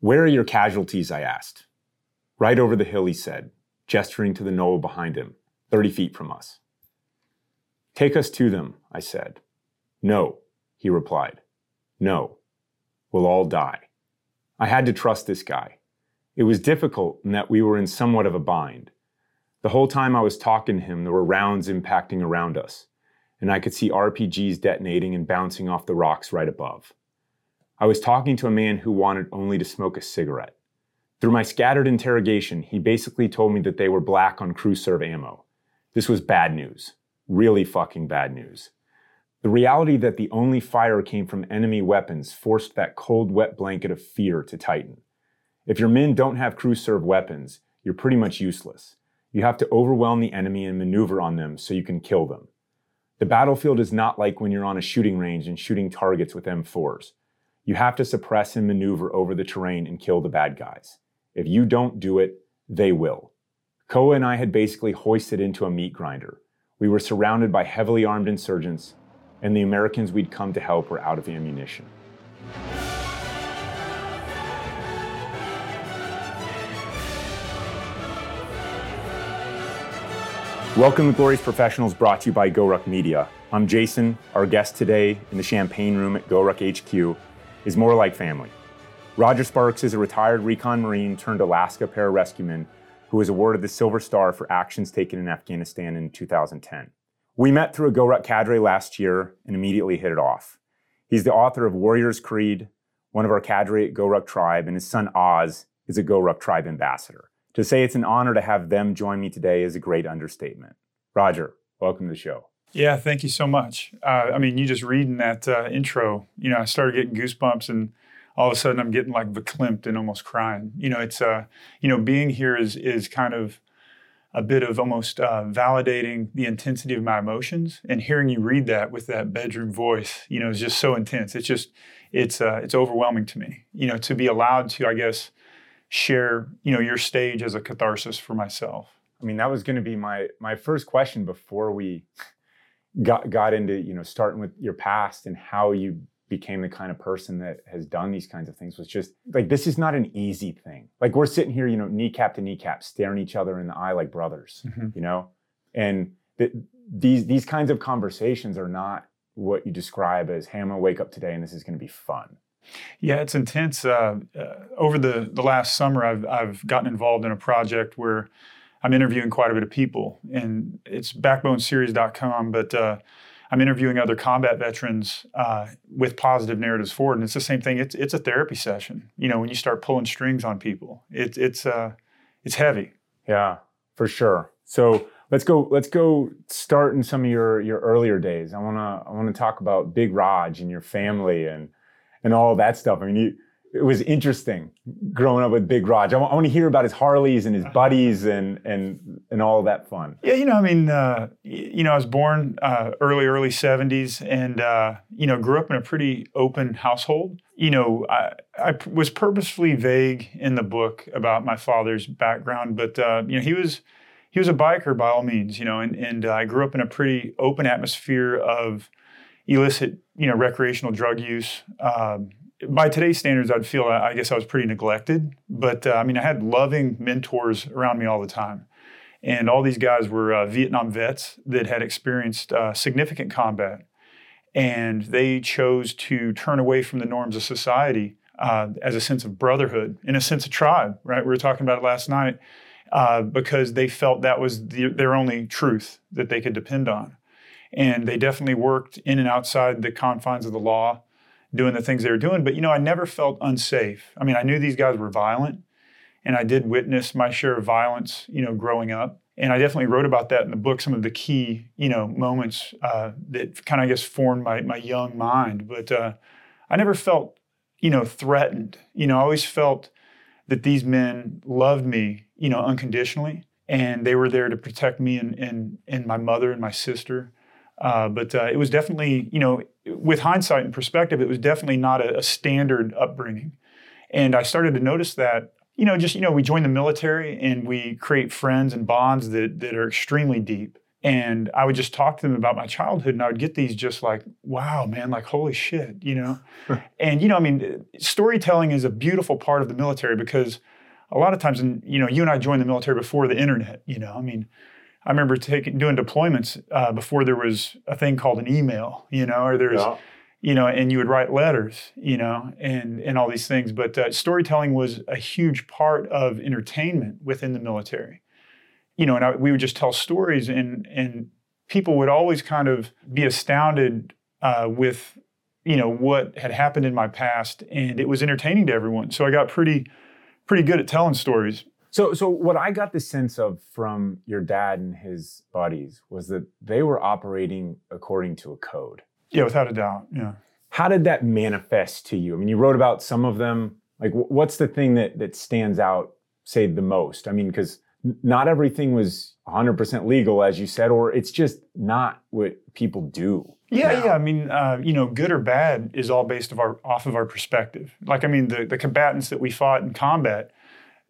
"Where are your casualties?" I asked. "Right over the hill," he said, gesturing to the knoll behind him, 30 feet from us. "Take us to them," I said. "No," he replied. "No. We'll all die." I had to trust this guy. It was difficult in that we were in somewhat of a bind. The whole time I was talking to him, there were rounds impacting around us, and I could see RPGs detonating and bouncing off the rocks right above. I was talking to a man who wanted only to smoke a cigarette. Through my scattered interrogation, he basically told me that they were black on crew-serve ammo. This was bad news. Really fucking bad news. The reality that the only fire came from enemy weapons forced that cold, wet blanket of fear to tighten. If your men don't have crew-serve weapons, you're pretty much useless. You have to overwhelm the enemy and maneuver on them so you can kill them. The battlefield is not like when you're on a shooting range and shooting targets with M4s. You have to suppress and maneuver over the terrain and kill the bad guys. If you don't do it, they will. Koa and I had basically hoisted into a meat grinder. We were surrounded by heavily armed insurgents, and the Americans we'd come to help were out of ammunition. Welcome to Glorious Professionals, brought to you by GORUCK Media. I'm Jason. Our guest today in the Champagne Room at GORUCK HQ is more like family. Roger Sparks is a retired recon Marine turned Alaska pararescueman who was awarded the Silver Star for actions taken in Afghanistan in 2010. We met through a GORUCK cadre last year and immediately hit it off. He's the author of Warrior's Creed, one of our cadre at GORUCK Tribe, and his son Oz is a GORUCK Tribe ambassador. To say it's an honor to have them join me today is a great understatement. Roger, welcome to the show. Yeah, thank you so much. You just reading that intro, I started getting goosebumps, and all of a sudden I'm getting like verklempt and almost crying. It's being here is kind of a bit of almost validating the intensity of my emotions, and hearing you read that with that bedroom voice, is just so intense. It's just it's overwhelming to me. To be allowed to, I guess, share your stage as a catharsis for myself. That was going to be my first question before we got into, starting with your past and how you became the kind of person that has done these kinds of things, was just like, this is not an easy thing. Like, we're sitting here, kneecap to kneecap, staring each other in the eye like brothers, mm-hmm. And these kinds of conversations are not what you describe as, hey, I'm going to wake up today and this is going to be fun. Yeah, it's intense. Over the last summer, I've gotten involved in a project where I'm interviewing quite a bit of people, and it's backboneseries.com, but I'm interviewing other combat veterans with positive narratives forward, and it's the same thing. It's a therapy session. When you start pulling strings on people, it's heavy. Yeah, for sure. So let's go start in some of your earlier days. I wanna talk about Big Raj and your family and all that stuff. It was interesting growing up with Big Raj. I want to hear about his Harleys and his buddies and all that fun. Yeah, I was born early 70s, and grew up in a pretty open household. I was purposefully vague in the book about my father's background, but he was a biker by all means. I grew up in a pretty open atmosphere of illicit, recreational drug use. By today's standards, I'd feel, I guess, I was pretty neglected, but I had loving mentors around me all the time. And all these guys were Vietnam vets that had experienced significant combat. And they chose to turn away from the norms of society as a sense of brotherhood and a sense of tribe, right? We were talking about it last night, because they felt that was their only truth that they could depend on. And they definitely worked in and outside the confines of the law, doing the things they were doing. But, I never felt unsafe. I knew these guys were violent, and I did witness my share of violence, growing up. And I definitely wrote about that in the book, some of the key, moments that kind of, I guess, formed my young mind. But I never felt, threatened. I always felt that these men loved me, unconditionally, and they were there to protect me and my mother and my sister. But it was definitely, with hindsight and perspective, it was definitely not a standard upbringing. And I started to notice that, we join the military and we create friends and bonds that are extremely deep. And I would just talk to them about my childhood, and I would get these just like, wow, man, like, holy shit, you know? And, you know, I mean, storytelling is a beautiful part of the military because a lot of times, and you know, you and I joined the military before the internet, you know? I mean, I remember doing deployments before there was a thing called an email, you know, or there's, you know, and you would write letters, you know, and all these things. But storytelling was a huge part of entertainment within the military. You know, and we would just tell stories, and people would always kind of be astounded with, you know, what had happened in my past, and it was entertaining to everyone. So I got pretty good at telling stories. So what I got the sense of from your dad and his buddies was that they were operating according to a code. Yeah, without a doubt, yeah. How did that manifest to you? I mean, you wrote about some of them. Like, what's the thing that stands out, say, the most? I mean, because not everything was 100% legal, as you said, or it's just not what people do. Yeah. I mean, you know, good or bad is all based off of our perspective. Like, I mean, the combatants that we fought in combat,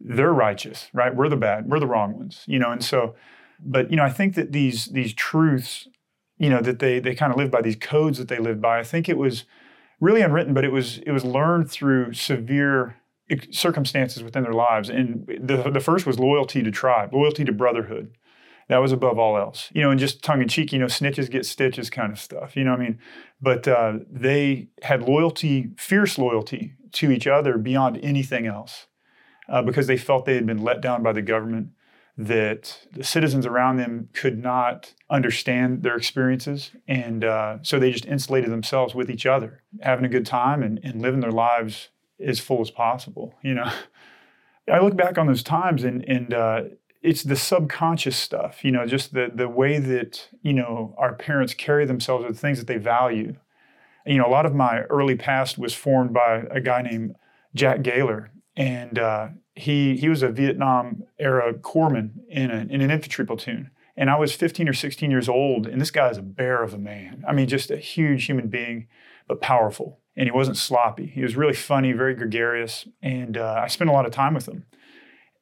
they're righteous, right? We're the bad, we're the wrong ones, you know? And so, but, you know, I think that these truths, you know, that they kind of live by, these codes that they live by, I think it was really unwritten, but it was learned through severe circumstances within their lives. And the first was loyalty to tribe, loyalty to brotherhood. That was above all else, you know, and just tongue in cheek, you know, snitches get stitches kind of stuff, you know what I mean? But they had loyalty, fierce loyalty to each other beyond anything else because they felt they had been let down by the government, that the citizens around them could not understand their experiences. And so they just insulated themselves with each other, having a good time and living their lives as full as possible, you know. I look back on those times and it's the subconscious stuff, you know, just the way that, you know, our parents carry themselves with the things that they value. You know, a lot of my early past was formed by a guy named Jack Gaylor, and he was a Vietnam-era corpsman in an infantry platoon. And I was 15 or 16 years old, and this guy is a bear of a man. I mean, just a huge human being, but powerful. And he wasn't sloppy. He was really funny, very gregarious, and I spent a lot of time with him.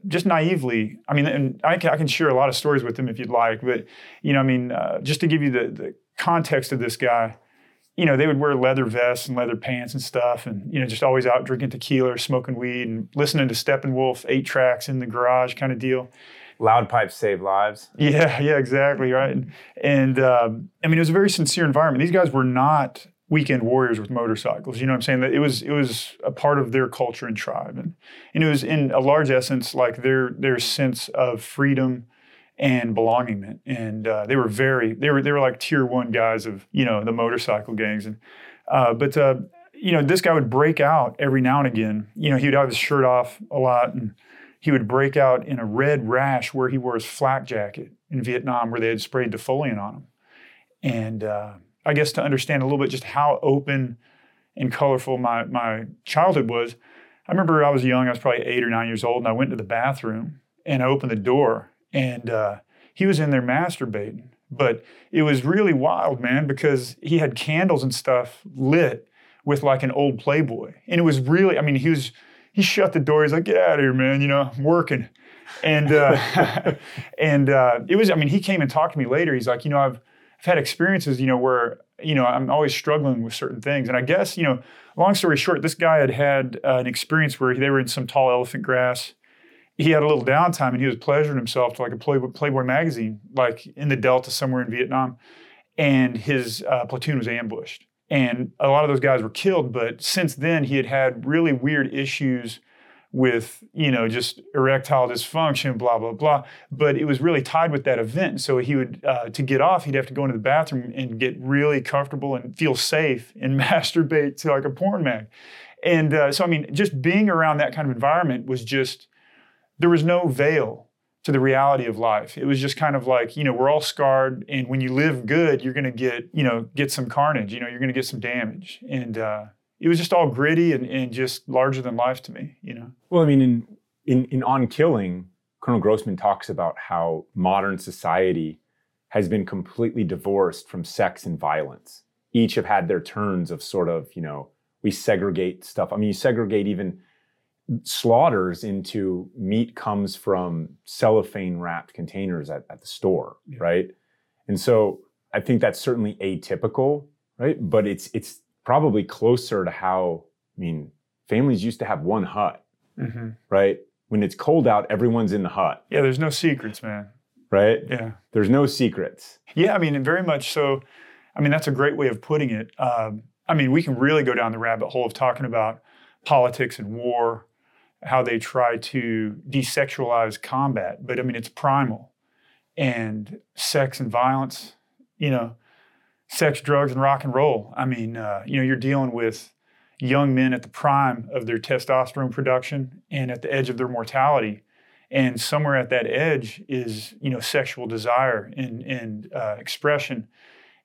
Just naively, I mean, and I can share a lot of stories with him if you'd like, but, you know, I mean, just to give you the context of this guy, you know, they would wear leather vests and leather pants and stuff, and, you know, just always out drinking tequila or smoking weed and listening to Steppenwolf, 8 tracks in the garage kind of deal. Loud pipes save lives. Yeah, exactly, right? And I mean, it was a very sincere environment. These guys were not weekend warriors with motorcycles, you know what I'm saying? That it was a part of their culture and tribe, and it was in a large essence like their sense of freedom and belongingment, and they were like tier 1 guys of, you know, the motorcycle gangs, and but you know, this guy would break out every now and again. You know, he would have his shirt off a lot, and he would break out in a red rash where he wore his flak jacket in Vietnam, where they had sprayed defoliant on him, and I guess to understand a little bit just how open and colorful my childhood was. I remember I was young, I was probably 8 or 9 years old, and I went to the bathroom and I opened the door, and he was in there masturbating. But it was really wild, man, because he had candles and stuff lit with like an old Playboy. And it was really, I mean, he shut the door, he's like, get out of here, man, you know, I'm working. And, it was, I mean, he came and talked to me later. He's like, you know, I've had experiences, you know, where, you know, I'm always struggling with certain things. And I guess, you know, long story short, this guy had an experience where they were in some tall elephant grass. He had a little downtime, and he was pleasuring himself to like a Playboy magazine, like in the Delta somewhere in Vietnam. And his platoon was ambushed. And a lot of those guys were killed. But since then, he had really weird issues with, you know, just erectile dysfunction, blah, blah, blah. But it was really tied with that event. So he would, to get off, he'd have to go into the bathroom and get really comfortable and feel safe and masturbate to like a porn mag. And so, I mean, just being around that kind of environment was just, there was no veil to the reality of life. It was just kind of like, you know, we're all scarred, and when you live good, you're going to get, you know, get some carnage, you know, you're going to get some damage. And, it was just all gritty and just larger than life to me, you know? Well, I mean, in On Killing, Colonel Grossman talks about how modern society has been completely divorced from sex and violence. Each have had their turns of sort of, you know, we segregate stuff. I mean, you segregate even slaughters into meat comes from cellophane-wrapped containers at the store, yeah. Right? And so I think that's certainly atypical, right? But it's probably closer to how, I mean, families used to have one hut, mm-hmm. right? When it's cold out, everyone's in the hut. Yeah, there's no secrets, man. Right? Yeah. There's no secrets. Yeah, I mean, and very much so. I mean, that's a great way of putting it. I mean, we can really go down the rabbit hole of talking about politics and war, how they try to desexualize combat. But I mean, it's primal. And sex and violence, you know, sex, drugs, and rock and roll. I mean, you know, you're dealing with young men at the prime of their testosterone production and at the edge of their mortality. And somewhere at that edge is, you know, sexual desire and expression.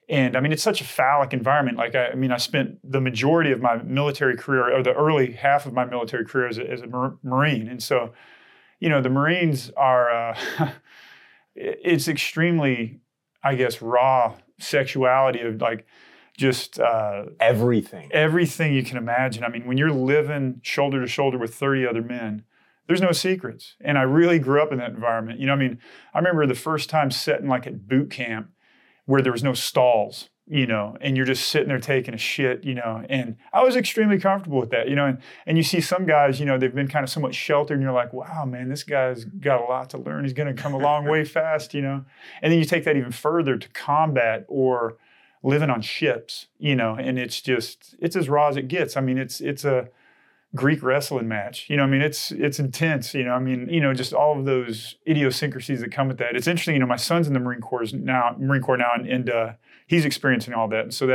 And I mean, it's such a phallic environment. Like, I mean, I spent the majority of my military career, or the early half of my military career as a Marine. And so, you know, the Marines are, it's extremely, I guess, raw sexuality of like just... everything. Everything you can imagine. I mean, when you're living shoulder to shoulder with 30 other men, there's no secrets. And I really grew up in that environment. You know, I mean, I remember the first time sitting like at boot camp where there was no stalls, you know, and you're just sitting there taking a shit, you know, and I was extremely comfortable with that, you know, and you see some guys, you know, they've been kind of somewhat sheltered and you're like, wow, man, this guy's got a lot to learn. He's going to come a long way fast, you know, and then you take that even further to combat or living on ships, you know, and it's just, it's as raw as it gets. I mean, it's a Greek wrestling match, you know, I mean, it's intense, you know, I mean, you know, just all of those idiosyncrasies that come with that. It's interesting, you know, my son's in the Marine Corps now, and he's experiencing all that. And so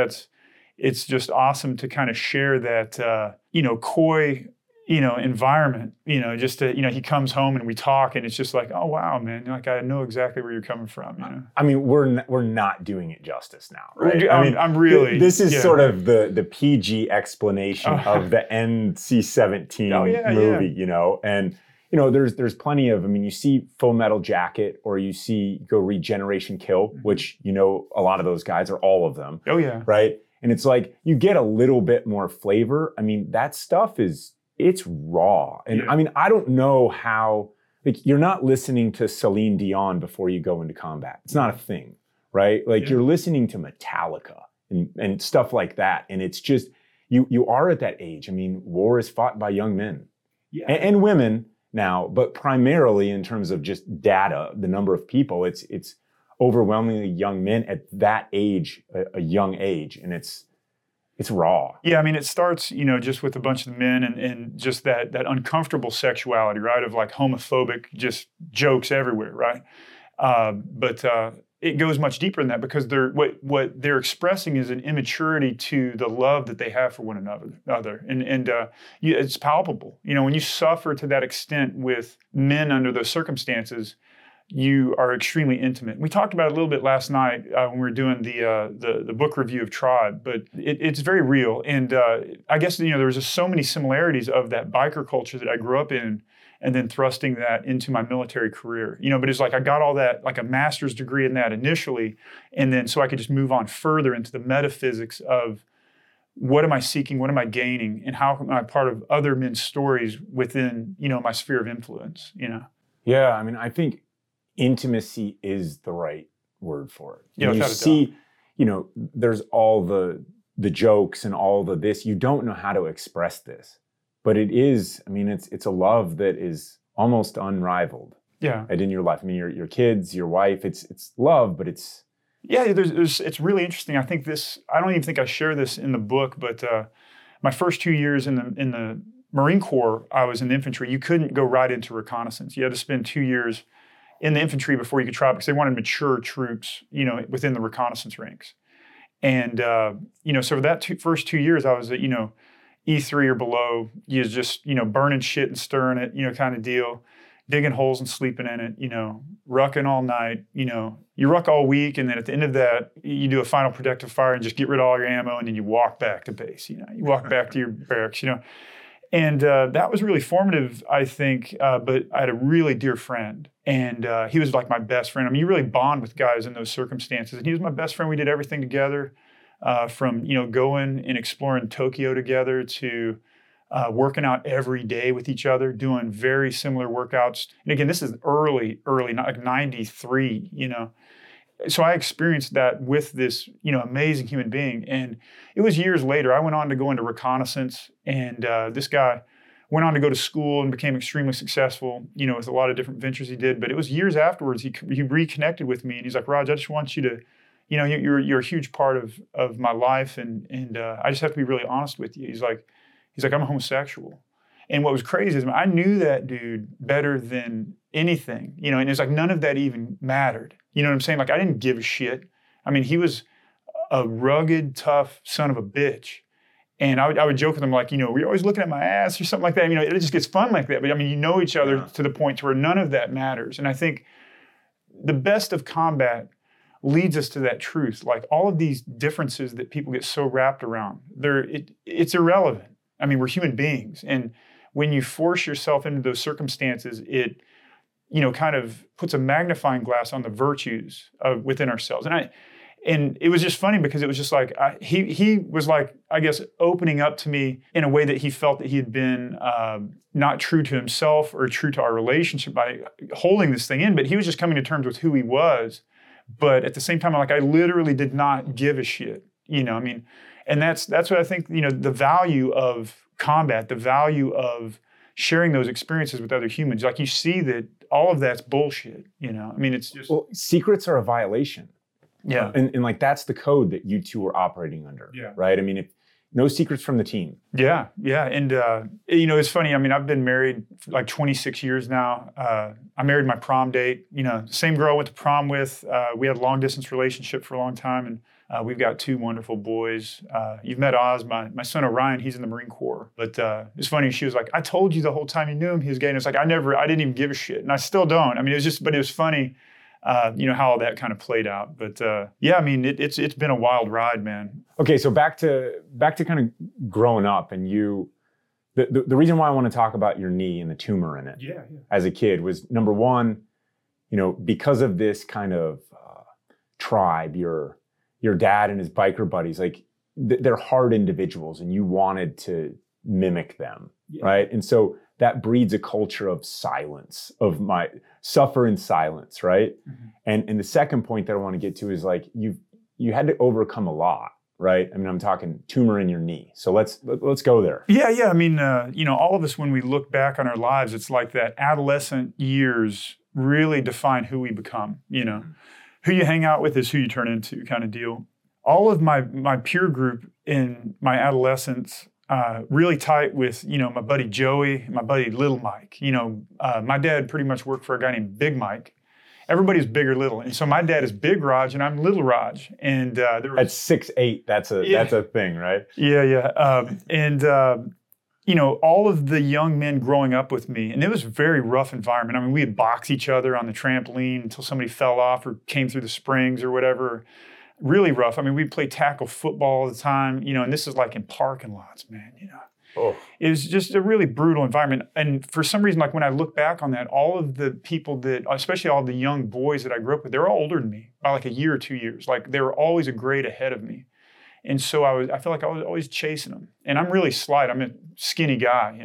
it's just awesome to kind of share that, you know, coy, you know, environment, you know, just to, you know, he comes home and we talk and it's just like, oh, wow, man, like I know exactly where you're coming from, you know? I mean, we're not doing it justice now, right? I mean, I'm really... This is sort of the PG explanation of the NC-17 movie, you know? And, you know, there's plenty of, I mean, you see Full Metal Jacket or you see, go read Generation Kill, which, you know, a lot of those guys are all of them. Oh, yeah. Right? And it's like, you get a little bit more flavor. I mean, that stuff is... It's raw. And I mean, I don't know how, like, you're not listening to Celine Dion before you go into combat. It's not a thing, right? Like you're listening to Metallica and stuff like that. And it's just, you are at that age. I mean, war is fought by young men and women now, but primarily in terms of just data, the number of people, it's overwhelmingly young men at that age, a young age. And it's raw. Yeah, I mean, it starts, you know, just with a bunch of men and just that uncomfortable sexuality, right? Of like homophobic just jokes everywhere, right? But it goes much deeper than that because they're what they're expressing is an immaturity to the love that they have for one another. And it's palpable. You know, when you suffer to that extent with men under those circumstances, you are extremely intimate. We talked about it a little bit last night when we were doing the book review of Tribe, but it's very real. And I guess, you know, there's just so many similarities of that biker culture that I grew up in and then thrusting that into my military career, you know, but it's like I got all that, like a master's degree in that initially. And then so I could just move on further into the metaphysics of what am I seeking? What am I gaining? And how am I part of other men's stories within, you know, my sphere of influence, you know? Yeah. I mean, I think intimacy is the right word for it. Yeah, you see, you know, there's all the jokes and all the this. You don't know how to express this, but it is. I mean, it's a love that is almost unrivaled. Yeah, and in your life, I mean, your kids, your wife. It's love, but it's yeah. There's it's really interesting. I think this. I don't even think I share this in the book, but my first 2 years in the Marine Corps, I was in the infantry. You couldn't go right into reconnaissance. You had to spend 2 years in the infantry before you could try because they wanted mature troops, you know, within the reconnaissance ranks. And you know, so for that first 2 years, I was at, you know, E3 or below, you just, you know, burning shit and stirring it, you know, kind of deal, digging holes and sleeping in it, you know, rucking all night, you know, you ruck all week. And then at the end of that, you do a final protective fire and just get rid of all your ammo. And then you walk back to base, you know, you walk back to your barracks, you know. And that was really formative, I think, but I had a really dear friend, and he was like my best friend. I mean, you really bond with guys in those circumstances, and he was my best friend. We did everything together, from, you know, going and exploring Tokyo together to working out every day with each other, doing very similar workouts. And again, this is early, like 93, you know. So I experienced that with this, amazing human being. And it was years later, I went on to go into reconnaissance, and this guy went on to go to school and became extremely successful, with a lot of different ventures he did. But it was years afterwards, he reconnected with me, and he's like, Raj, I just want you to, you're a huge part of my life, and I just have to be really honest with you. He's like, I'm a homosexual. And what was crazy is I knew that dude better than anything, and it's like none of that even mattered. You know what I'm saying? Like, I didn't give a shit. I mean, he was a rugged, tough son of a bitch. And I would joke with him, like, we're always looking at my ass or something like that. It just gets fun like that. But I mean, each other to the point to where none of that matters. And I think the best of combat leads us to that truth. Like, all of these differences that people get so wrapped around, it's irrelevant. I mean, we're human beings. And when you force yourself into those circumstances, it kind of puts a magnifying glass on the virtues within ourselves. And it was just funny because it was just like, he was like, I guess, opening up to me in a way that he felt that he had been not true to himself or true to our relationship by holding this thing in. But he was just coming to terms with who he was. But at the same time, I literally did not give a shit, and that's what I think, the value of combat, the value of sharing those experiences with other humans. Like, you see that all of that's bullshit, it's just... Well, secrets are a violation. Yeah. And that's the code that you two are operating under, yeah. Right? If no secrets from the team. Yeah, yeah. And, it's funny. I've been married for 26 years now. I married my prom date, same girl I went to prom with. We had a long-distance relationship for a long time, and we've got two wonderful boys. You've met Oz, my son Orion, he's in the Marine Corps. But it's funny, she was like, I told you the whole time you knew him he was gay. And it's like, I didn't even give a shit. And I still don't. It was funny, how all that kind of played out. But it's been a wild ride, man. Okay, so back to kind of growing up, and you, the reason why I want to talk about your knee and the tumor in it as a kid was, number one, because of this kind of tribe, your dad and his biker buddies, they're hard individuals, and you wanted to mimic them, right? And so that breeds a culture of silence, of my suffer in silence, right? Mm-hmm. And the second point that I want to get to is you had to overcome a lot, right? I'm talking tumor in your knee. So let's go there. Yeah. All of us, when we look back on our lives, it's like that adolescent years really define who we become, Mm-hmm. Who you hang out with is who you turn into, kind of deal. All of my peer group in my adolescence, really tight with, my buddy Joey, my buddy Little Mike. My dad pretty much worked for a guy named Big Mike. Everybody's big or little. And so my dad is Big Raj and I'm Little Raj. And at 6'8", that's a thing, right? Yeah. All of the young men growing up with me, and it was a very rough environment. We would box each other on the trampoline until somebody fell off or came through the springs or whatever. Really rough. We'd play tackle football all the time, and this is in parking lots, man, Oh. It was just a really brutal environment. And for some reason, when I look back on that, all of the people especially all the young boys that I grew up with, they're all older than me by a year or 2 years. They were always a grade ahead of me. And so I felt like I was always chasing them. And I'm really slight. I'm a skinny guy,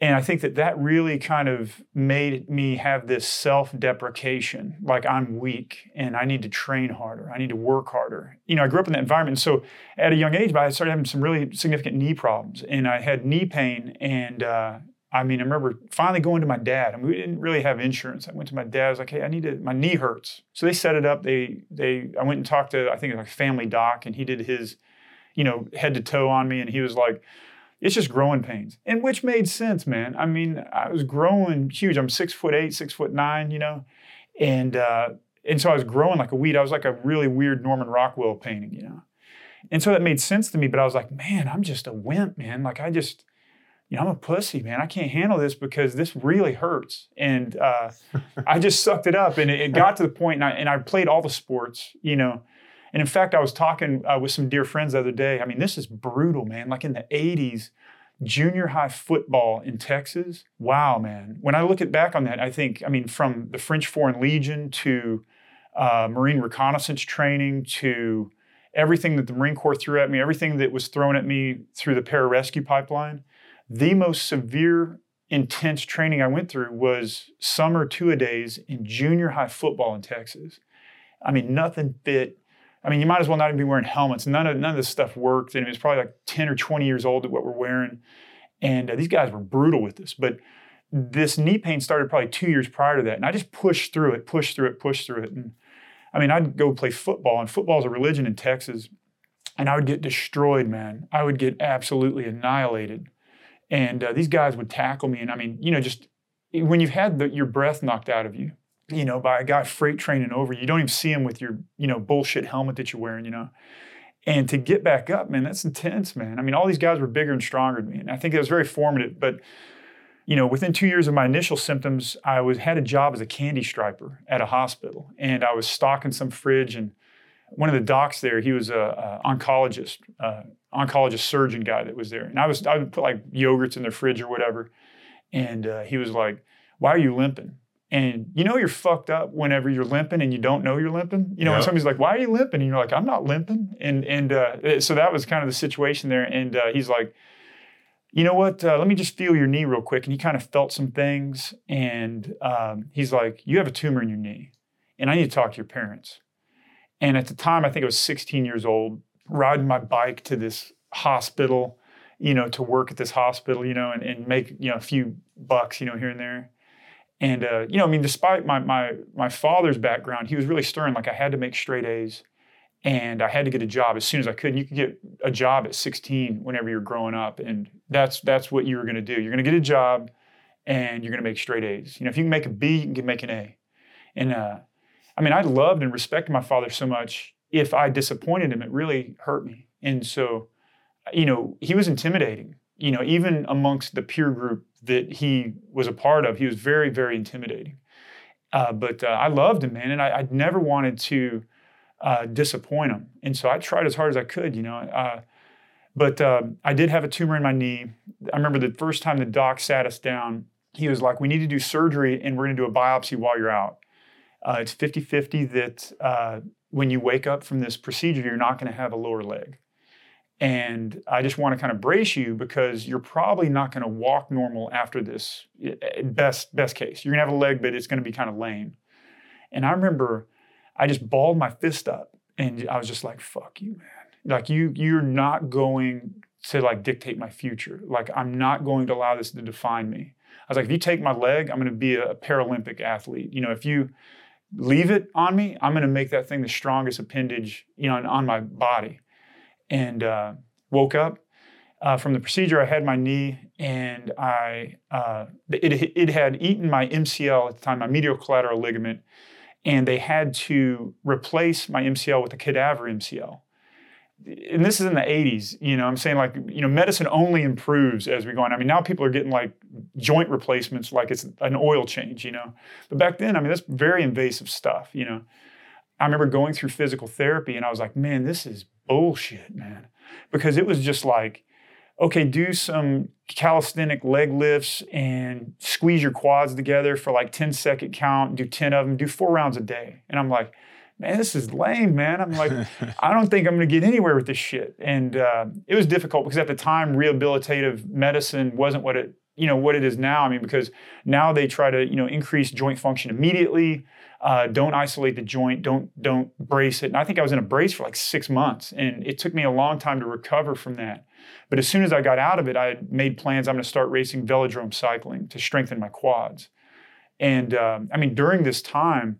And I think that really kind of made me have this self-deprecation, I'm weak and I need to train harder. I need to work harder. I grew up in that environment. So at a young age, I started having some really significant knee problems. And I had knee pain. And I remember finally going to my dad. We didn't really have insurance. I went to my dad. I was like, hey, my knee hurts. So they set it up. I went and talked to, I think it was a family doc, and he did his, head to toe on me. And he was like, it's just growing pains, and which made sense, man. I was growing huge. I'm 6'8", 6'9", and so I was growing like a weed. I was like a really weird Norman Rockwell painting, And so that made sense to me, but I was like, man, I'm just a wimp, man. I'm a pussy, man. I can't handle this because this really hurts. And I just sucked it up, and it got to the point, and I played all the sports, And in fact, I was talking with some dear friends the other day. This is brutal, man. In the 80s, junior high football in Texas. Wow, man. When I look back on that, I think, from the French Foreign Legion to Marine reconnaissance training to everything that the Marine Corps threw at me, everything that was thrown at me through the pararescue pipeline, the most severe, intense training I went through was summer two-a-days in junior high football in Texas. I mean, nothing fit. I mean, you might as well not even be wearing helmets. None of this stuff worked. And it was probably like 10 or 20 years old at what we're wearing. And these guys were brutal with this. But this knee pain started probably 2 years prior to that. And I just pushed through it. And I mean, I'd go play football, and football's a religion in Texas. And I would get destroyed, man. I would get absolutely annihilated. And these guys would tackle me. And I mean, you know, just when you've had your breath knocked out of you, you know, by a guy freight training over, you don't even see him with your, you know, bullshit helmet that you're wearing, you know. And to get back up, man, that's intense, man. I mean, all these guys were bigger and stronger than me. And I think it was very formative. But, you know, within 2 years of my initial symptoms, I had a job as a candy striper at a hospital. And I was stocking some fridge. And one of the docs there, he was an oncologist surgeon guy that was there. And I would put like yogurts in their fridge or whatever. And he was like, "Why are you limping?" And you know you're fucked up whenever you're limping and you don't know you're limping. You know, When somebody's like, "Why are you limping?" And you're like, "I'm not limping." And so that was kind of the situation there. And he's like, "You know what? Let me just feel your knee real quick." And he kind of felt some things. And he's like, "You have a tumor in your knee. And I need to talk to your parents." And at the time, I think I was 16 years old, riding my bike to this hospital, you know, to work at this hospital, you know, and make, you know, a few bucks, you know, here and there. And, you know, I mean, despite my father's background, he was really stern. Like, I had to make straight A's and I had to get a job as soon as I could. And you could get a job at 16 whenever you're growing up. And that's what you were going to do. You're going to get a job and you're going to make straight A's. You know, if you can make a B, you can make an A. And, I mean, I loved and respected my father so much. If I disappointed him, it really hurt me. And so, you know, he was intimidating. You know, even amongst the peer group that he was a part of, he was very, very intimidating. But I loved him, man, and I never wanted to disappoint him. And so I tried as hard as I could, you know. But I did have a tumor in my knee. I remember the first time the doc sat us down, he was like, "We need to do surgery, and we're going to do a biopsy while you're out. It's 50-50 that when you wake up from this procedure, you're not going to have a lower leg. And I just want to kind of brace you because you're probably not going to walk normal after this, best case. You're going to have a leg, but it's going to be kind of lame." And I remember I just balled my fist up and I was just like, "Fuck you, man. Like, you're not going to like dictate my future. Like, I'm not going to allow this to define me." I was like, "If you take my leg, I'm going to be a Paralympic athlete. You know, if you leave it on me, I'm going to make that thing the strongest appendage, you know, on my body." And woke up from the procedure. I had my knee, and it had eaten my MCL at the time, my medial collateral ligament, and they had to replace my MCL with a cadaver MCL. And this is in the 80s, you know. I'm saying, like, you know, medicine only improves as we go on. I mean, now people are getting like joint replacements, like it's an oil change, you know. But back then, I mean, that's very invasive stuff, you know. I remember going through physical therapy and I was like, "Man, this is bullshit, man." Because it was just like, okay, do some calisthenic leg lifts and squeeze your quads together for like 10-second count, do 10 of them, do 4 rounds a day. And I'm like, "Man, this is lame, man." I'm like, "I don't think I'm going to get anywhere with this shit." And it was difficult because at the time, rehabilitative medicine wasn't what it, you know, what it is now. I mean, because now they try to, you know, increase joint function immediately. Don't isolate the joint. Don't brace it. And I think I was in a brace for like 6 months, and it took me a long time to recover from that. But as soon as I got out of it, I had made plans. I'm going to start racing velodrome cycling to strengthen my quads. And I mean, during this time,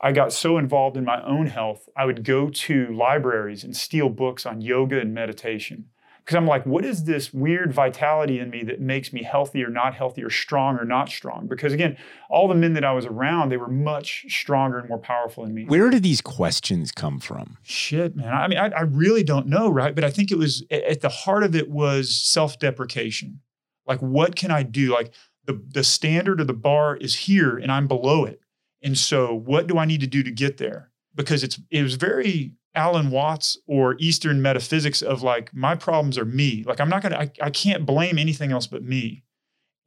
I got so involved in my own health. I would go to libraries and steal books on yoga and meditation. Because I'm like, what is this weird vitality in me that makes me healthy or not healthy or strong or not strong? Because again, all the men that I was around, they were much stronger and more powerful than me. Where do these questions come from? Shit, man. I mean, I really don't know, right? But I think it was, at the heart of it was self-deprecation. Like, what can I do? Like, the standard or the bar is here and I'm below it. And so what do I need to do to get there? Because it was very Alan Watts or Eastern metaphysics of like, my problems are me. Like, I'm not going to, I can't blame anything else but me.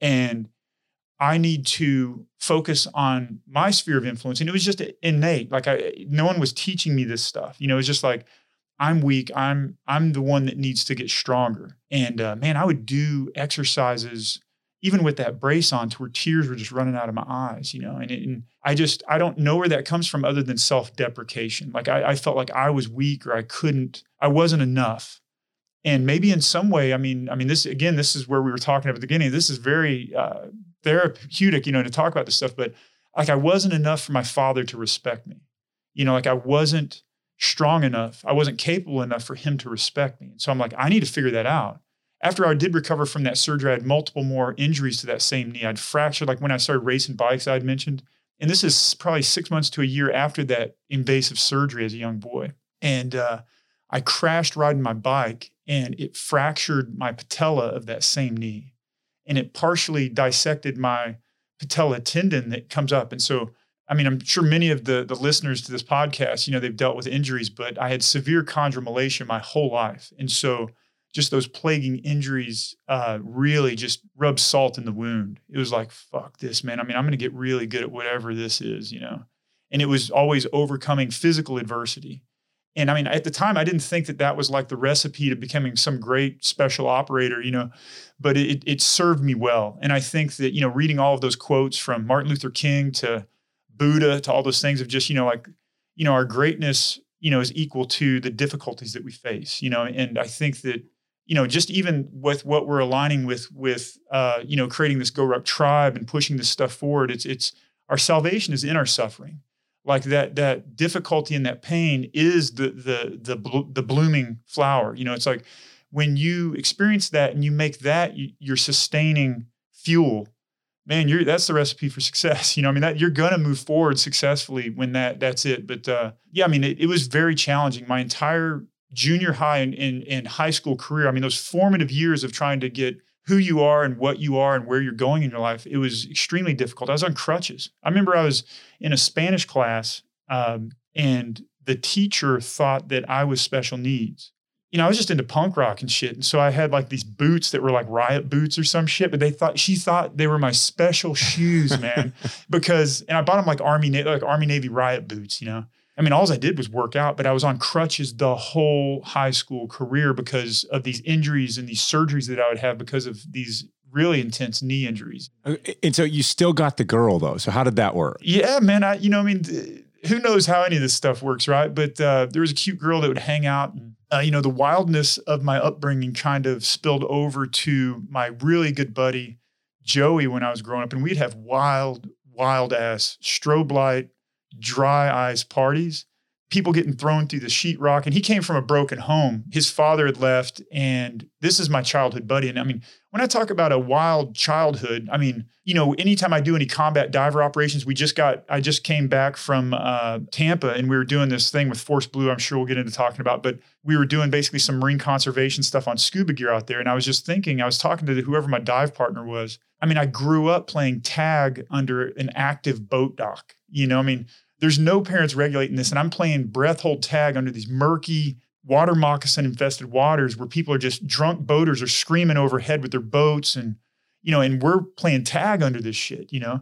And I need to focus on my sphere of influence. And it was just innate. Like, no one was teaching me this stuff. You know, it's just like, I'm weak. I'm the one that needs to get stronger. And man, I would do exercises, even with that brace on to where tears were just running out of my eyes, you know, and I don't know where that comes from other than self-deprecation. Like I felt like I was weak or I wasn't enough. And maybe in some way, I mean, this is where we were talking at the beginning. This is very therapeutic, you know, to talk about this stuff, but like I wasn't enough for my father to respect me. You know, like I wasn't strong enough. I wasn't capable enough for him to respect me. And so I'm like, I need to figure that out. After I did recover from that surgery, I had multiple more injuries to that same knee. I'd fractured, like when I started racing bikes, I'd mentioned. And this is probably 6 months to a year after that invasive surgery as a young boy. And I crashed riding my bike and it fractured my patella of that same knee. And it partially dissected my patella tendon that comes up. And so, I mean, I'm sure many of the listeners to this podcast, you know, they've dealt with injuries, but I had severe chondromalacia my whole life. And so just those plaguing injuries really just rubbed salt in the wound. It was like, fuck this, man. I mean, I'm going to get really good at whatever this is, you know. And it was always overcoming physical adversity. And I mean, at the time, I didn't think that was like the recipe to becoming some great special operator, you know, but it served me well. And I think that, you know, reading all of those quotes from Martin Luther King to Buddha to all those things of just, you know, like, you know, our greatness, you know, is equal to the difficulties that we face, you know. And I think that, you know, just even with what we're aligning with you know, creating this Go Ruck tribe and pushing this stuff forward, it's our salvation is in our suffering. Like that difficulty and that pain is the blooming flower. You know, it's like when you experience that and you make that your sustaining fuel, man, that's the recipe for success. You know, I mean, that you're going to move forward successfully when that's it. But yeah, I mean, it was very challenging. My entire junior high and high school career, I mean, those formative years of trying to get who you are and what you are and where you're going in your life, it was extremely difficult. I was on crutches. I remember I was in a Spanish class and the teacher thought that I was special needs. You know, I was just into punk rock and shit. And so I had like these boots that were like riot boots or some shit, but she thought they were my special shoes, man, and I bought them like Army, Navy riot boots, you know? I mean, all I did was work out, but I was on crutches the whole high school career because of these injuries and these surgeries that I would have because of these really intense knee injuries. And so you still got the girl though. So how did that work? Yeah, man. Who knows how any of this stuff works, right? But there was a cute girl that would hang out. And, you know, the wildness of my upbringing kind of spilled over to my really good buddy, Joey, when I was growing up. And we'd have wild, wild ass strobe light, dry eyes parties, people getting thrown through the sheetrock. And he came from a broken home. His father had left. And this is my childhood buddy. And I mean, when I talk about a wild childhood, I mean, you know, anytime I do any combat diver operations, I just came back from Tampa and we were doing this thing with Force Blue. I'm sure we'll get into talking about, but we were doing basically some marine conservation stuff on scuba gear out there. And I was just thinking, I was talking to whoever my dive partner was. I mean, I grew up playing tag under an active boat dock, you know, I mean, there's no parents regulating this. And I'm playing breath hold tag under these murky water moccasin infested waters where people are just drunk boaters are screaming overhead with their boats. And, you know, and we're playing tag under this shit, you know?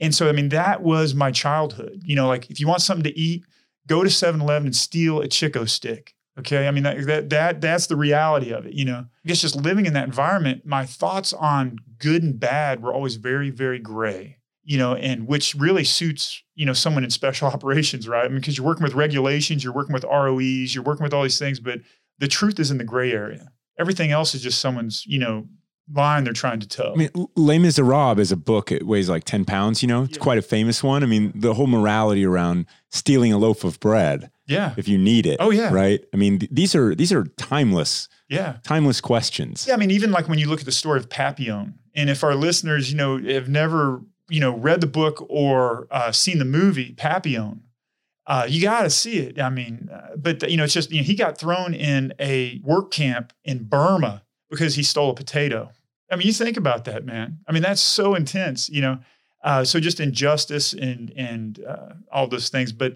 And so, I mean, that was my childhood, you know, like if you want something to eat, go to 7-Eleven and steal a Chico stick. Okay. I mean, that's the reality of it. You know, I guess just living in that environment, my thoughts on good and bad were always very, very gray. You know, and which really suits, you know, someone in special operations, right? I mean, because you're working with regulations, you're working with ROEs, you're working with all these things, but the truth is in the gray area. Everything else is just someone's, you know, line they're trying to tell. I mean, Les Miserables is a book. It weighs like 10 pounds, you know, it's quite a famous one. I mean, the whole morality around stealing a loaf of bread. Yeah. If you need it. Oh, yeah. Right. I mean, these are timeless. Yeah. Timeless questions. Yeah. I mean, even like when you look at the story of Papillon, and if our listeners, you know, have never, you know, read the book or seen the movie Papillon, you got to see it. I mean, but you know, it's just, you know, he got thrown in a work camp in Burma because he stole a potato. I mean, you think about that, man. I mean, that's so intense, you know? So just injustice and all those things, but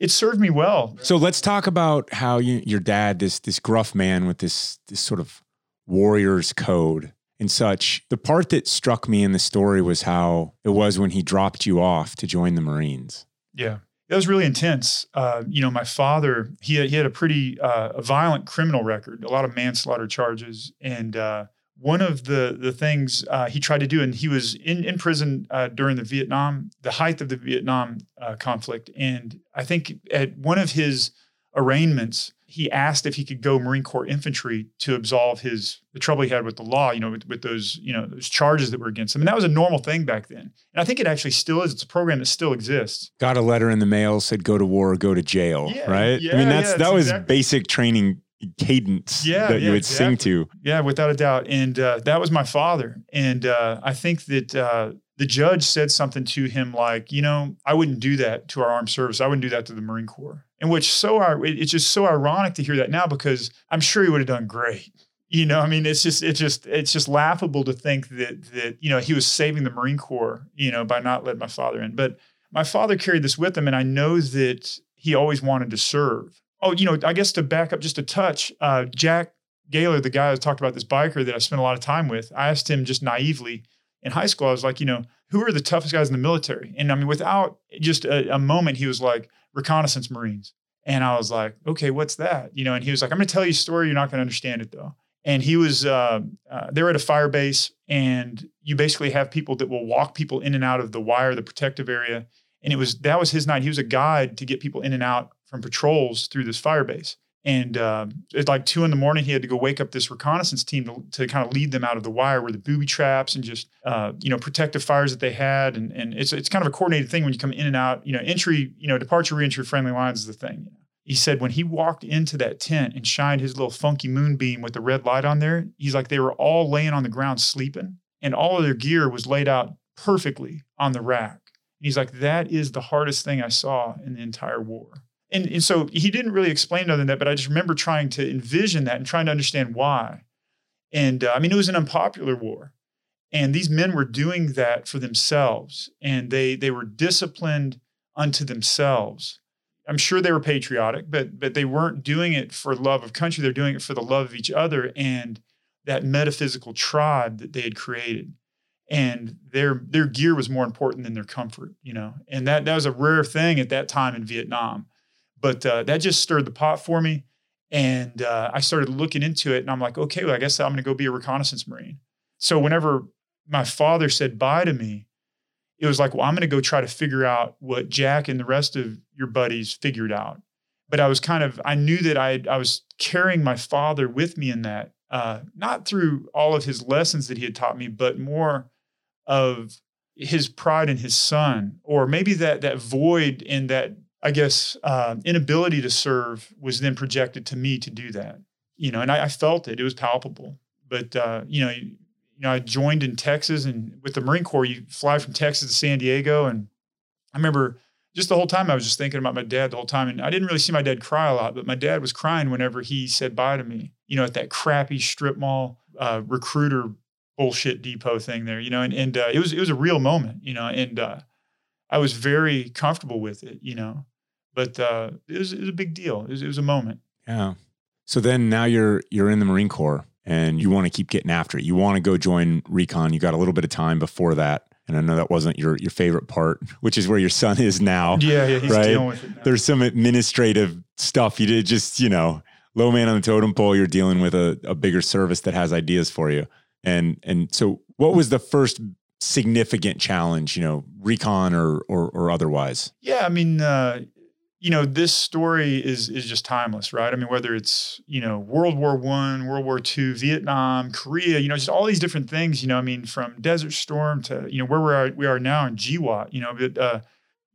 it served me well. So let's talk about how your dad, this gruff man with this sort of warrior's code and such. The part that struck me in the story was how it was when he dropped you off to join the Marines. Yeah, it was really intense. You know, my father, he had a pretty violent criminal record, a lot of manslaughter charges. And One of the things he tried to do, and he was in prison during the height of the Vietnam conflict. And I think at one of his arraignments, he asked if he could go Marine Corps infantry to absolve the trouble he had with the law, with those, those charges that were against him. And that was a normal thing back then. And I think it actually still is. It's a program that still exists. Got a letter in the mail, said go to war, go to jail, yeah, right? Yeah, I mean, that was exactly basic training cadence that you would sing to. Yeah, without a doubt. And that was my father. And I think that the judge said something to him like, I wouldn't do that to our armed service. I wouldn't do that to the Marine Corps. And it's just so ironic to hear that now, because I'm sure he would have done great. It's just laughable to think that he was saving the Marine Corps, by not letting my father in. But my father carried this with him, and I know that he always wanted to serve. Oh, I guess to back up just a touch, Jack Gaylor, the guy I talked about, this biker that I spent a lot of time with, I asked him just naively in high school, I was like, who are the toughest guys in the military? And I mean, without just a moment, he was like, reconnaissance Marines. And I was like, okay, what's that? And he was like, I'm going to tell you a story. You're not going to understand it though. And he was, they were at a fire base, and you basically have people that will walk people in and out of the wire, the protective area. And that was his night. He was a guide to get people in and out from patrols through this fire base. And it's like 2 a.m, he had to go wake up this reconnaissance team to kind of lead them out of the wire, where the booby traps and just, protective fires that they had. And it's kind of a coordinated thing when you come in and out, entry, departure, reentry, friendly lines is the thing. He said when he walked into that tent and shined his little funky moonbeam with the red light on there, he's like, they were all laying on the ground sleeping, and all of their gear was laid out perfectly on the rack. And he's like, that is the hardest thing I saw in the entire war. And so he didn't really explain other than that, but I just remember trying to envision that and trying to understand why. And it was an unpopular war, and these men were doing that for themselves, and they were disciplined unto themselves. I'm sure they were patriotic, but they weren't doing it for love of country. They're doing it for the love of each other and that metaphysical tribe that they had created. And their gear was more important than their comfort, and that was a rare thing at that time in Vietnam. But that just stirred the pot for me. And I started looking into it, and I'm like, okay, well, I guess I'm going to go be a reconnaissance Marine. So whenever my father said bye to me, it was like, well, I'm going to go try to figure out what Jack and the rest of your buddies figured out. But I was I knew that I was carrying my father with me in that, not through all of his lessons that he had taught me, but more of his pride in his son, or maybe that void in that, I guess, inability to serve was then projected to me to do that, and I felt it was palpable. But, I joined in Texas, and with the Marine Corps, you fly from Texas to San Diego. And I remember just the whole time I was just thinking about my dad the whole time. And I didn't really see my dad cry a lot, but my dad was crying whenever he said bye to me, at that crappy strip mall, recruiter bullshit depot thing there, and it was a real moment, and I was very comfortable with it, but it was a big deal. It was a moment. Yeah. So then now you're in the Marine Corps, and you want to keep getting after it. You want to go join recon. You got a little bit of time before that. And I know that wasn't your favorite part, which is where your son is now. Yeah, he's right? Dealing with it now. There's some administrative stuff. You did just, low man on the totem pole. You're dealing with a bigger service that has ideas for you. And so what was the first significant challenge, recon or otherwise? Yeah. I mean, this story is just timeless, right? I mean, whether it's, World War I, World War II, Vietnam, Korea, just all these different things, from Desert Storm to, where we are now in GWAT,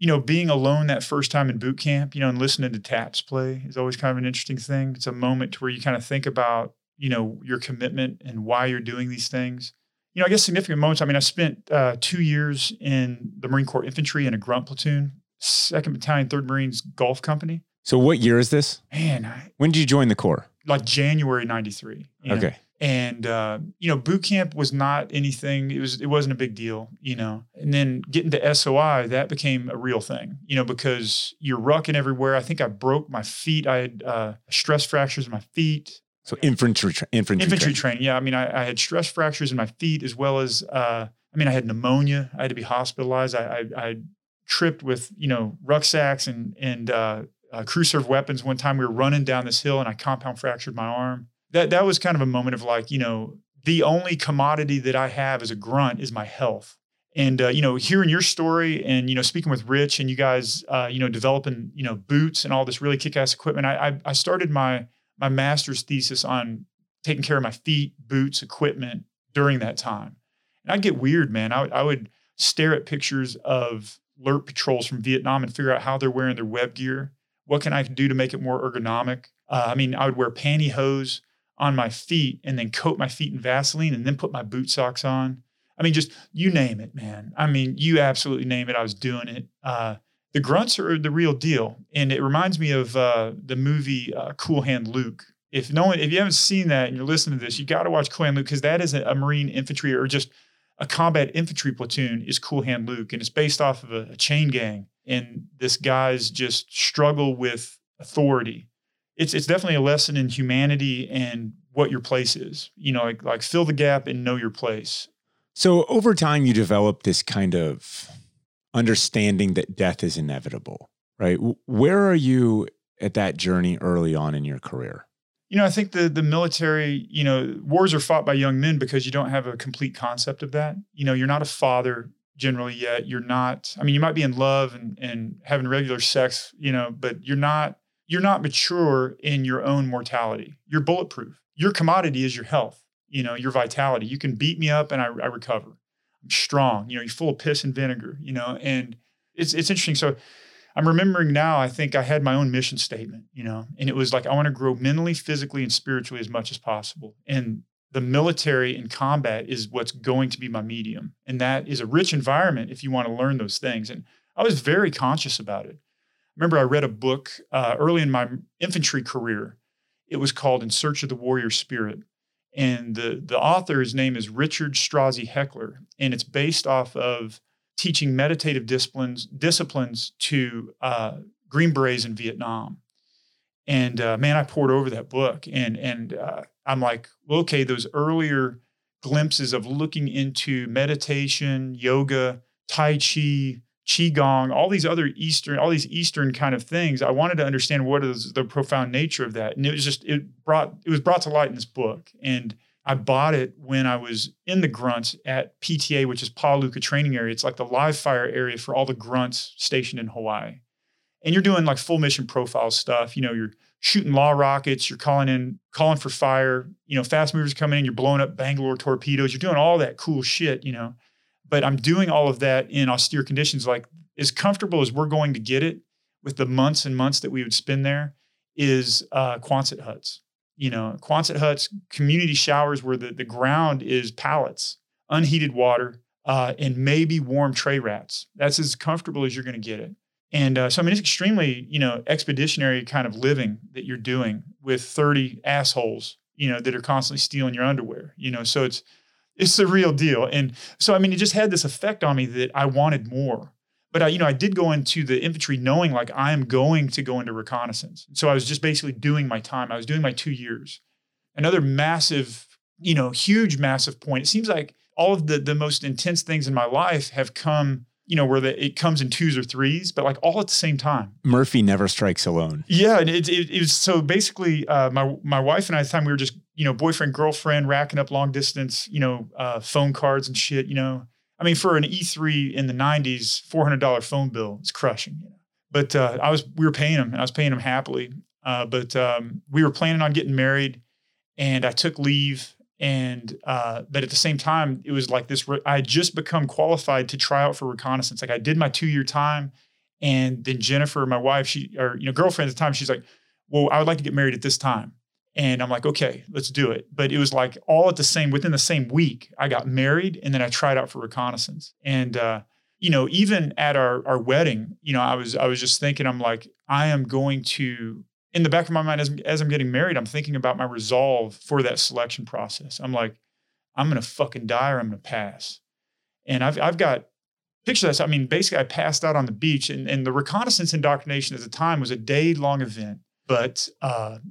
but, being alone that first time in boot camp, and listening to Taps play is always kind of an interesting thing. It's a moment where you kind of think about, your commitment and why you're doing these things. I guess significant moments. I mean, I spent 2 years in the Marine Corps Infantry in a grunt platoon, 2nd Battalion, 3rd Marines Gulf Company. So what year is this? Man. When did you join the Corps? Like January 93. Okay. And, boot camp was not anything. It wasn't a big deal, And then getting to SOI, that became a real thing, because you're rucking everywhere. I think I broke my feet. I had stress fractures in my feet. So infantry training. Yeah. I mean, I had stress fractures in my feet, as well as, I had pneumonia. I had to be hospitalized. I tripped with, rucksacks and crew serve weapons. One time we were running down this hill, and I compound fractured my arm. That was kind of a moment of like, the only commodity that I have as a grunt is my health. And, you know, hearing your story and, you know, speaking with Rich and you guys, you know, developing, you know, boots and all this really kick-ass equipment, I started my master's thesis on taking care of my feet, boots, equipment during that time. And I'd get weird, man. I would stare at pictures of LRT patrols from Vietnam and figure out how they're wearing their web gear. What can I do to make it more ergonomic? I mean, I would wear pantyhose on my feet and then coat my feet in Vaseline and then put my boot socks on. I mean, just you name it, man. I mean, you absolutely name it. I was doing it. The grunts are the real deal. And it reminds me of the movie Cool Hand Luke. If you haven't seen that and you're listening to this, you got to watch Cool Hand Luke because that is a Marine infantry or just a combat infantry platoon is Cool Hand Luke. And it's based off of a chain gang and this guy's just struggle with authority. It's definitely a lesson in humanity and what your place is, you know, like fill the gap and know your place. So over time, you develop this kind of understanding that death is inevitable, right? Where are you at that journey early on in your career? You know, I think the military, you know, wars are fought by young men because you don't have a complete concept of that. You know, you're not a father generally yet. You're not, I mean, you might be in love and having regular sex, you know, but you're not mature in your own mortality. You're bulletproof. Your commodity is your health. You know, your vitality, you can beat me up and I recover. I'm strong, you know, you're full of piss and vinegar, you know, and it's interesting. So I'm remembering now, I think I had my own mission statement, you know, and it was like, I want to grow mentally, physically, and spiritually as much as possible. And the military and combat is what's going to be my medium. And that is a rich environment if you want to learn those things. And I was very conscious about it. I remember I read a book early in my infantry career. It was called In Search of the Warrior Spirit. And the author's name is Richard Strozzi Heckler, and it's based off of teaching meditative disciplines to Green Berets in Vietnam. And man, I pored over that book, and I'm like, well, okay, those earlier glimpses of looking into meditation, yoga, tai chi, qigong, all these Eastern kind of things. I wanted to understand what is the profound nature of that. And it was brought to light in this book. And I bought it when I was in the grunts at PTA, which is Pa'aluka training area. It's like the live fire area for all the grunts stationed in Hawaii. And you're doing like full mission profile stuff. You know, you're shooting law rockets, you're calling for fire, you know, fast movers coming in, you're blowing up Bangalore torpedoes. You're doing all that cool shit, you know. But I'm doing all of that in austere conditions, like as comfortable as we're going to get it with the months and months that we would spend there is Quonset huts. You know, Quonset huts, community showers where the ground is pallets, unheated water, and maybe warm tray rats. That's as comfortable as you're going to get it. And so, I mean, it's extremely, you know, expeditionary kind of living that you're doing with 30 assholes, you know, that are constantly stealing your underwear, you know, so it's the real deal. And so, I mean, it just had this effect on me that I wanted more. But, I did go into the infantry knowing like I am going to go into reconnaissance. So I was just basically doing my time. I was doing my 2 years. Another massive, you know, huge, massive point. It seems like all of the most intense things in my life have come, you know, where it comes in twos or threes, but like all at the same time. Murphy never strikes alone. Yeah. And it was so basically my wife and I at the time, we were just, you know, boyfriend, girlfriend, racking up long distance, you know, phone cards and shit, you know. I mean, for an E3 in the 90s, $400 phone bill, it's crushing, you know. But we were paying them and I was paying them happily. But we were planning on getting married and I took leave. And, but at the same time, it was like this, I had just become qualified to try out for reconnaissance. Like I did my 2 year time and then Jennifer, my wife, girlfriend at the time, she's like, well, I would like to get married at this time. And I'm like, okay, let's do it. But it was like all at the same, within the same week, I got married and then I tried out for reconnaissance. And, you know, even at our wedding, you know, I was just thinking, I'm like, I am going to, in the back of my mind, as I'm getting married, I'm thinking about my resolve for that selection process. I'm like, I'm going to fucking die or I'm going to pass. And I've got pictures. I mean, basically I passed out on the beach and the reconnaissance indoctrination at the time was a day long event, but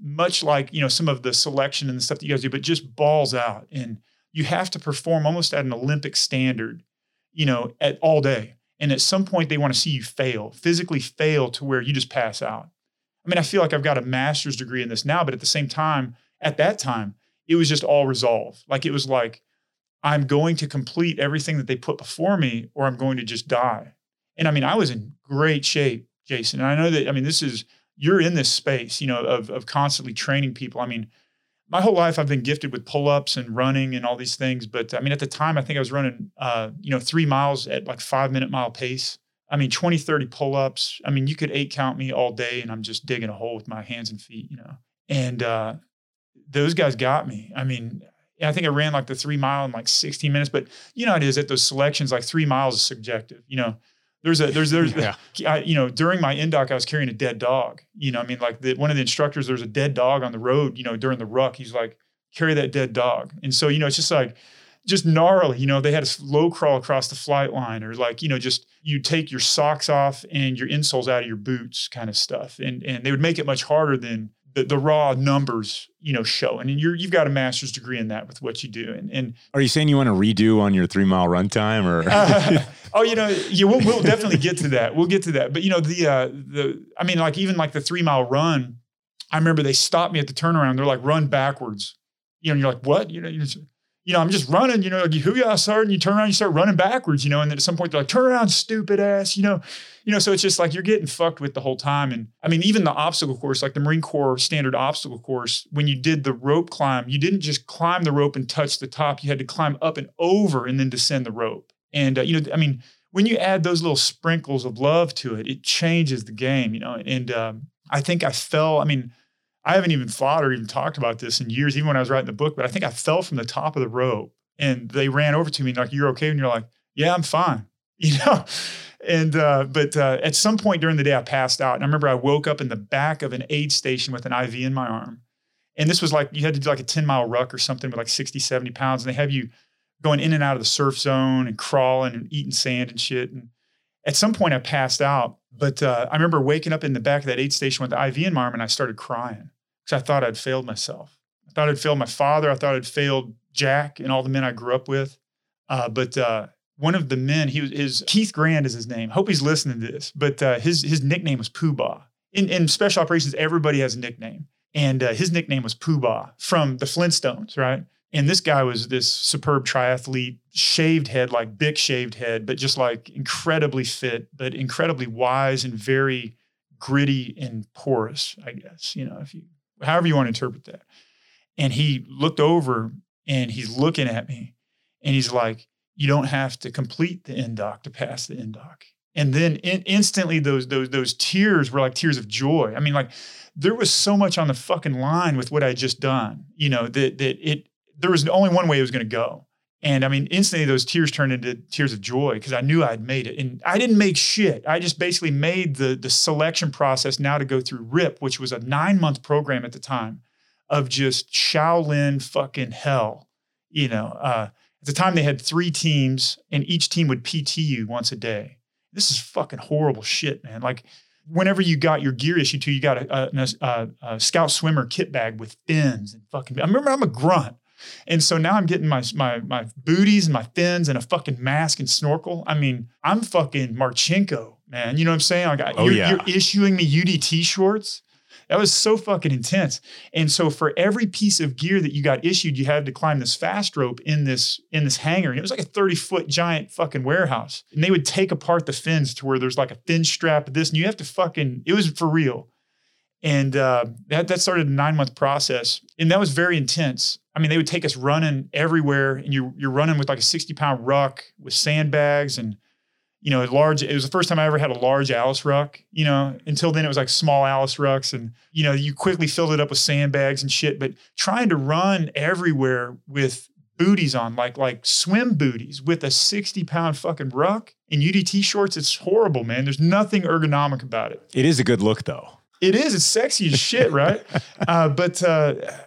much like, you know, some of the selection and the stuff that you guys do, but just balls out. And you have to perform almost at an Olympic standard, you know, at all day. And at some point they want to see you fail, physically fail to where you just pass out. I mean, I feel like I've got a master's degree in this now, but at the same time, at that time, it was just all resolve. Like, it was like, I'm going to complete everything that they put before me, or I'm going to just die. And I mean, I was in great shape, Jason. And I know that, I mean, this is, you're in this space, you know, of constantly training people. I mean, my whole life I've been gifted with pull-ups and running and all these things. But I mean, at the time, I think I was running, 3 miles at like 5-minute mile pace. I mean, 20, 30 pull-ups. I mean, you could 8-count me all day and I'm just digging a hole with my hands and feet, you know? And those guys got me. I mean, I think I ran like the 3 mile in like 16 minutes, but you know, it is at those selections, like 3 miles is subjective, you know, there's, yeah. During my indoc, I was carrying a dead dog, you know, I mean, like one of the instructors, there's a dead dog on the road, you know, during the ruck, he's like, carry that dead dog. And so, you know, it's just like, just gnarly, you know, they had a low crawl across the flight line, or like, you know, just, you take your socks off and your insoles out of your boots kind of stuff. And they would make it much harder than the raw numbers, you know, show. And you've got a master's degree in that with what you do. And are you saying you want to redo on your 3 mile run time or? We'll definitely get to that. We'll get to that. But you know, the 3 mile run, I remember they stopped me at the turnaround. They're like, run backwards. You know, and you're like, what? You know, I'm just running, you know, like, who y'all started? And you turn around, you start running backwards, you know, and then at some point they're like, turn around, stupid ass, you know, so it's just like, you're getting fucked with the whole time. And I mean, even the obstacle course, like the Marine Corps standard obstacle course, when you did the rope climb, you didn't just climb the rope and touch the top. You had to climb up and over and then descend the rope. And, I mean, when you add those little sprinkles of love to it, it changes the game, you know, and I think I fell, I mean, I haven't even thought or even talked about this in years, even when I was writing the book, but I think I fell from the top of the rope and they ran over to me and like, you're okay. And you're like, yeah, I'm fine. You know? And, but at some point during the day I passed out and I remember I woke up in the back of an aid station with an IV in my arm. And this was like, you had to do like a 10-mile ruck or something with like 60, 70 pounds. And they have you going in and out of the surf zone and crawling and eating sand and shit. And at some point I passed out, but I remember waking up in the back of that aid station with the IV in my arm and I started crying because I thought I'd failed myself. I thought I'd failed my father. I thought I'd failed Jack and all the men I grew up with. But one of the men, Keith Grand is his name. Hope he's listening to this. But his nickname was Pooh Bah. In special operations, everybody has a nickname. And his nickname was Pooh Bah from the Flintstones, right? And this guy was this superb triathlete, shaved head, like big shaved head, but just like incredibly fit, but incredibly wise and very gritty and porous, I guess, you know, however you want to interpret that. And he looked over and he's looking at me and he's like, you don't have to complete the NDOC to pass the NDOC. And then instantly those tears were like tears of joy. I mean, like there was so much on the fucking line with what I had just done, you know, that there was only one way it was going to go. And I mean, instantly those tears turned into tears of joy because I knew I'd made it. And I didn't make shit. I just basically made the selection process now to go through RIP, which was a 9-month program at the time of just Shaolin fucking hell. You know, at the time they had 3 teams and each team would PT you once a day. This is fucking horrible shit, man. Like whenever you got your gear issued to, you got a scout swimmer kit bag with fins and fucking, I remember I'm a grunt. And so now I'm getting my booties and my fins and a fucking mask and snorkel. I mean, I'm fucking Marchenko, man. You know what I'm saying? Like, You're issuing me UDT shorts. That was so fucking intense. And so for every piece of gear that you got issued, you had to climb this fast rope in this hangar. And it was like a 30-foot giant fucking warehouse. And they would take apart the fins to where there's like a fin strap of this. And you have to fucking, it was for real. And that started a 9-month process. And that was very intense. I mean, they would take us running everywhere and you're running with like a 60-pound ruck with sandbags and, you know, it was the first time I ever had a large Alice ruck, you know, until then it was like small Alice rucks and, you know, you quickly filled it up with sandbags and shit, but trying to run everywhere with booties on, like swim booties with a 60-pound fucking ruck and UDT shorts, it's horrible, man. There's nothing ergonomic about it. It is a good look though. It is. It's sexy as shit, right? But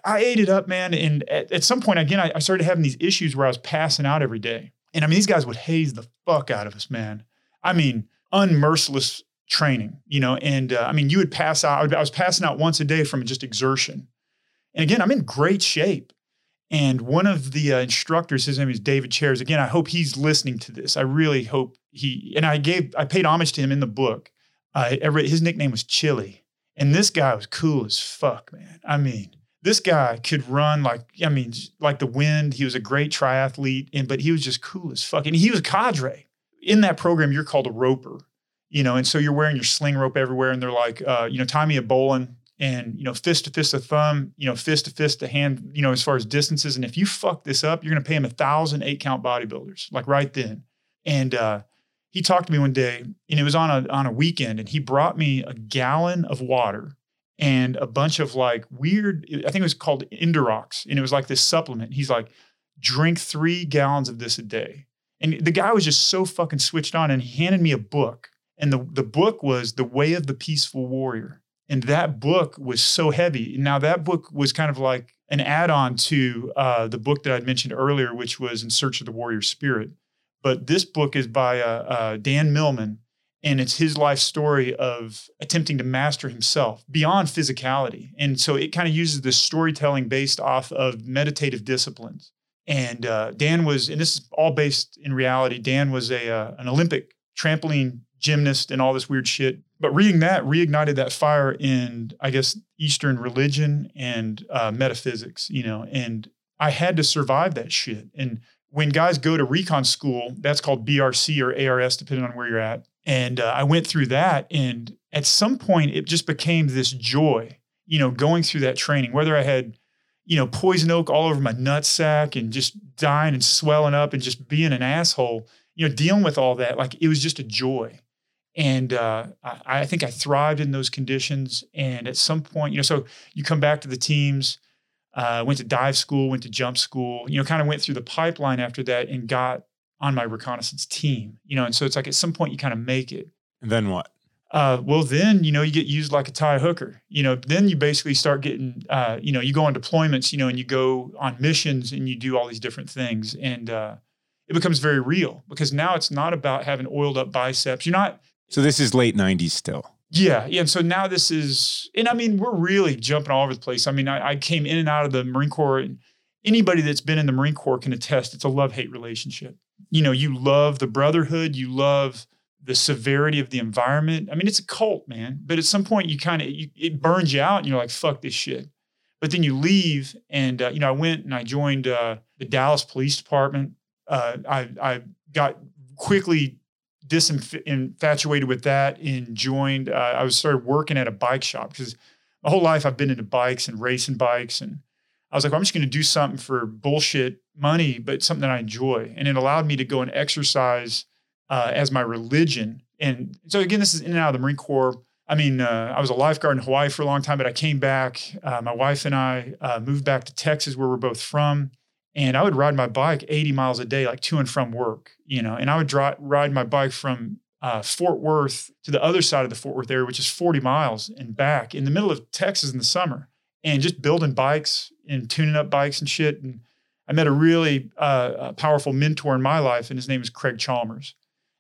I ate it up, man. And at some point, again, I started having these issues where I was passing out every day. And I mean, these guys would haze the fuck out of us, man. I mean, unmerciless training, you know? And I mean, you would pass out. I was passing out once a day from just exertion. And again, I'm in great shape. And one of the instructors, his name is David Chairs. Again, I hope he's listening to this. I really hope I paid homage to him in the book. His nickname was Chili. And this guy was cool as fuck, man. I mean, This guy could run like the wind. He was a great triathlete, but he was just cool as fuck. And he was a cadre. In that program, you're called a roper, and so you're wearing your sling rope everywhere. And they're like, tie me a bowline and, fist to fist to thumb, fist to fist to hand, as far as distances. And if you fuck this up, you're going to pay him 1,000 8-count bodybuilders, like right then. And he talked to me one day, and it was on a weekend, and he brought me a gallon of water and a bunch of like weird, I think it was called Endurox. And it was like this supplement. He's like, drink 3 gallons of this a day. And the guy was just so fucking switched on, and he handed me a book. And the book was The Way of the Peaceful Warrior. And that book was so heavy. Now that book was kind of like an add-on to the book that I'd mentioned earlier, which was In Search of the Warrior Spirit. But this book is by Dan Millman. And it's his life story of attempting to master himself beyond physicality. And so it kind of uses this storytelling based off of meditative disciplines. And Dan was, and this is all based in reality, Dan was an Olympic trampoline gymnast and all this weird shit. But reading that reignited that fire in, I guess, Eastern religion and metaphysics, and I had to survive that shit. And when guys go to recon school, that's called BRC or ARS, depending on where you're at. And I went through that, and at some point it just became this joy, going through that training, whether I had, poison oak all over my nutsack and just dying and swelling up and just being an asshole, dealing with all that, like it was just a joy. And I think I thrived in those conditions. And at some point, so you come back to the teams, went to dive school, went to jump school, kind of went through the pipeline after that and got on my reconnaissance team, and so it's like at some point you kind of make it. And then what? Then, you get used like a tie hooker, then you basically start getting, you go on deployments, and you go on missions and you do all these different things. And it becomes very real because now it's not about having oiled up biceps. So this is late 90s still. Yeah. And so now this is, and I mean, we're really jumping all over the place. I mean, I came in and out of the Marine Corps, and anybody that's been in the Marine Corps can attest it's a love-hate relationship. You love the brotherhood, you love the severity of the environment. I mean, it's a cult, man. But at some point you it burns you out and you're like, fuck this shit. But then you leave and, I went and I joined the Dallas Police Department. I got quickly disinfatuated with that and joined. I started working at a bike shop because my whole life I've been into bikes and racing bikes. And I was like, well, I'm just going to do something for bullshit money, but something that I enjoy. And it allowed me to go and exercise as my religion. And so again, this is in and out of the Marine Corps. I mean, I was a lifeguard in Hawaii for a long time, but I came back. My wife and I moved back to Texas, where we're both from. And I would ride my bike 80 miles a day, like to and from work, and I would ride my bike from Fort Worth to the other side of the Fort Worth area, which is 40 miles and back in the middle of Texas in the summer, and just building bikes and tuning up bikes and shit. And I met a really powerful mentor in my life, and his name is Craig Chalmers.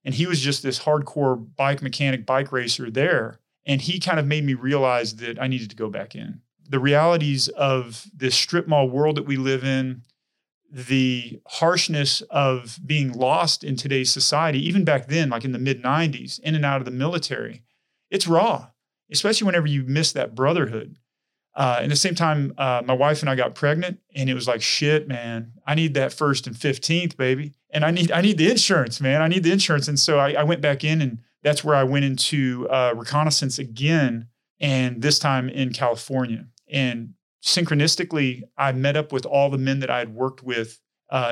And he was just this hardcore bike mechanic, bike racer there. And he kind of made me realize that I needed to go back in. The realities of this strip mall world that we live in, the harshness of being lost in today's society, even back then, like in the mid-90s, in and out of the military, it's raw, especially whenever you miss that brotherhood. And the same time, my wife and I got pregnant, and it was like, shit, man, I need that first and 15th, baby. And I need the insurance, man. I need the insurance. And so I went back in, and that's where I went into reconnaissance again. And this time in California, and synchronistically, I met up with all the men that I had worked with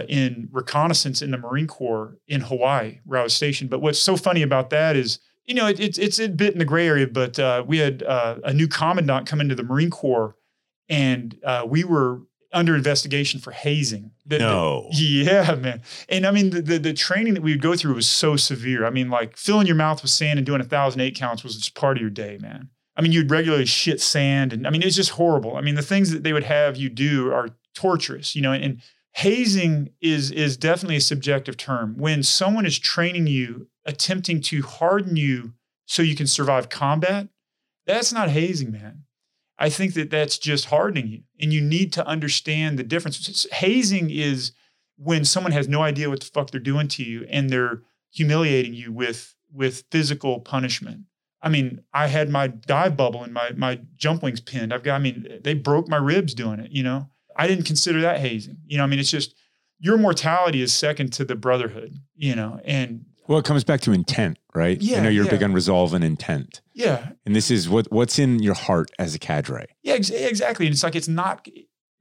in reconnaissance in the Marine Corps in Hawaii, where I was stationed. But what's so funny about that is, it's a bit in the gray area, but we had a new commandant come into the Marine Corps, and we were under investigation for hazing. Yeah, man. And I mean, the training that we would go through was so severe. I mean, like filling your mouth with sand and doing 1,000 8-counts was just part of your day, man. I mean, you'd regularly shit sand, and I mean, it's just horrible. I mean, the things that they would have you do are torturous, and hazing is definitely a subjective term. When someone is training you, attempting to harden you so you can survive combat, that's not hazing, man. I think that that's just hardening you, and you need to understand the difference. Hazing is when someone has no idea what the fuck they're doing to you, and they're humiliating you with physical punishment. I mean, I had my dive bubble and my jump wings pinned. They broke my ribs doing it, you know. I didn't consider that hazing. You know, I mean, it's just your mortality is second to the brotherhood, you know, and. Well, it comes back to intent, right? Yeah, I know you're big on resolve and intent. Yeah. And this is what's in your heart as a cadre. Yeah, exactly. And it's like, it's not,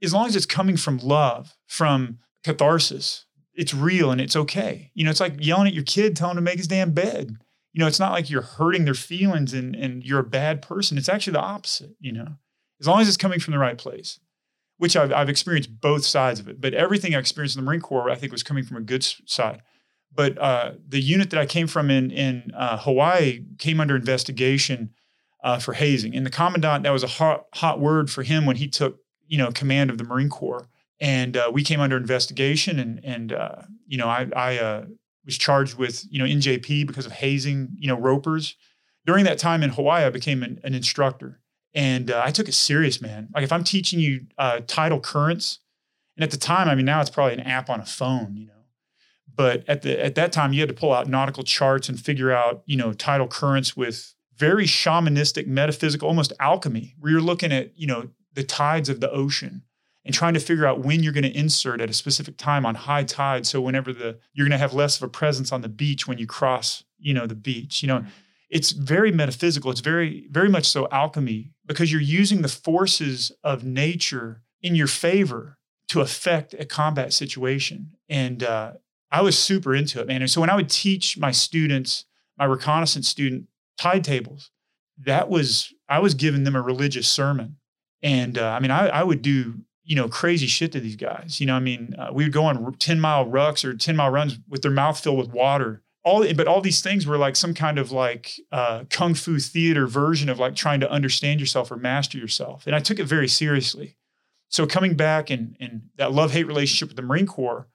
as long as it's coming from love, from catharsis, it's real and it's okay. You know, it's like yelling at your kid, telling him to make his damn bed. You know, it's not like you're hurting their feelings and you're a bad person. It's actually the opposite, you know, as long as it's coming from the right place, which I've experienced both sides of it. But everything I experienced in the Marine Corps, I think was coming from a good side. But the unit that I came from in Hawaii came under investigation for hazing. And the commandant, that was a hot word for him when he took, you know, command of the Marine Corps. And we came under investigation and you know, I was charged with, you know, NJP because of hazing, you know, ropers. During that time in Hawaii, I became an instructor. And I took it serious, man. Like if I'm teaching you tidal currents, and at the time, I mean, now it's probably an app on a phone, you know. But at that time, you had to pull out nautical charts and figure out, you know, tidal currents with very shamanistic, metaphysical, almost alchemy, where you're looking at, you know, the tides of the ocean and trying to figure out when you're going to insert at a specific time on high tide. So whenever you're going to have less of a presence on the beach when you cross, you know, the beach, you know, mm-hmm. It's very metaphysical. It's very, very much so alchemy, because you're using the forces of nature in your favor to affect a combat situation. And, I was super into it, man. And so when I would teach my students, my reconnaissance student, tide tables, I was giving them a religious sermon. And I would do, you know, crazy shit to these guys. You know, I mean, we would go on 10-mile rucks or 10-mile runs with their mouth filled with water. But all these things were like some kind of like Kung Fu theater version of like trying to understand yourself or master yourself. And I took it very seriously. So coming back and that love-hate relationship with the Marine Corps,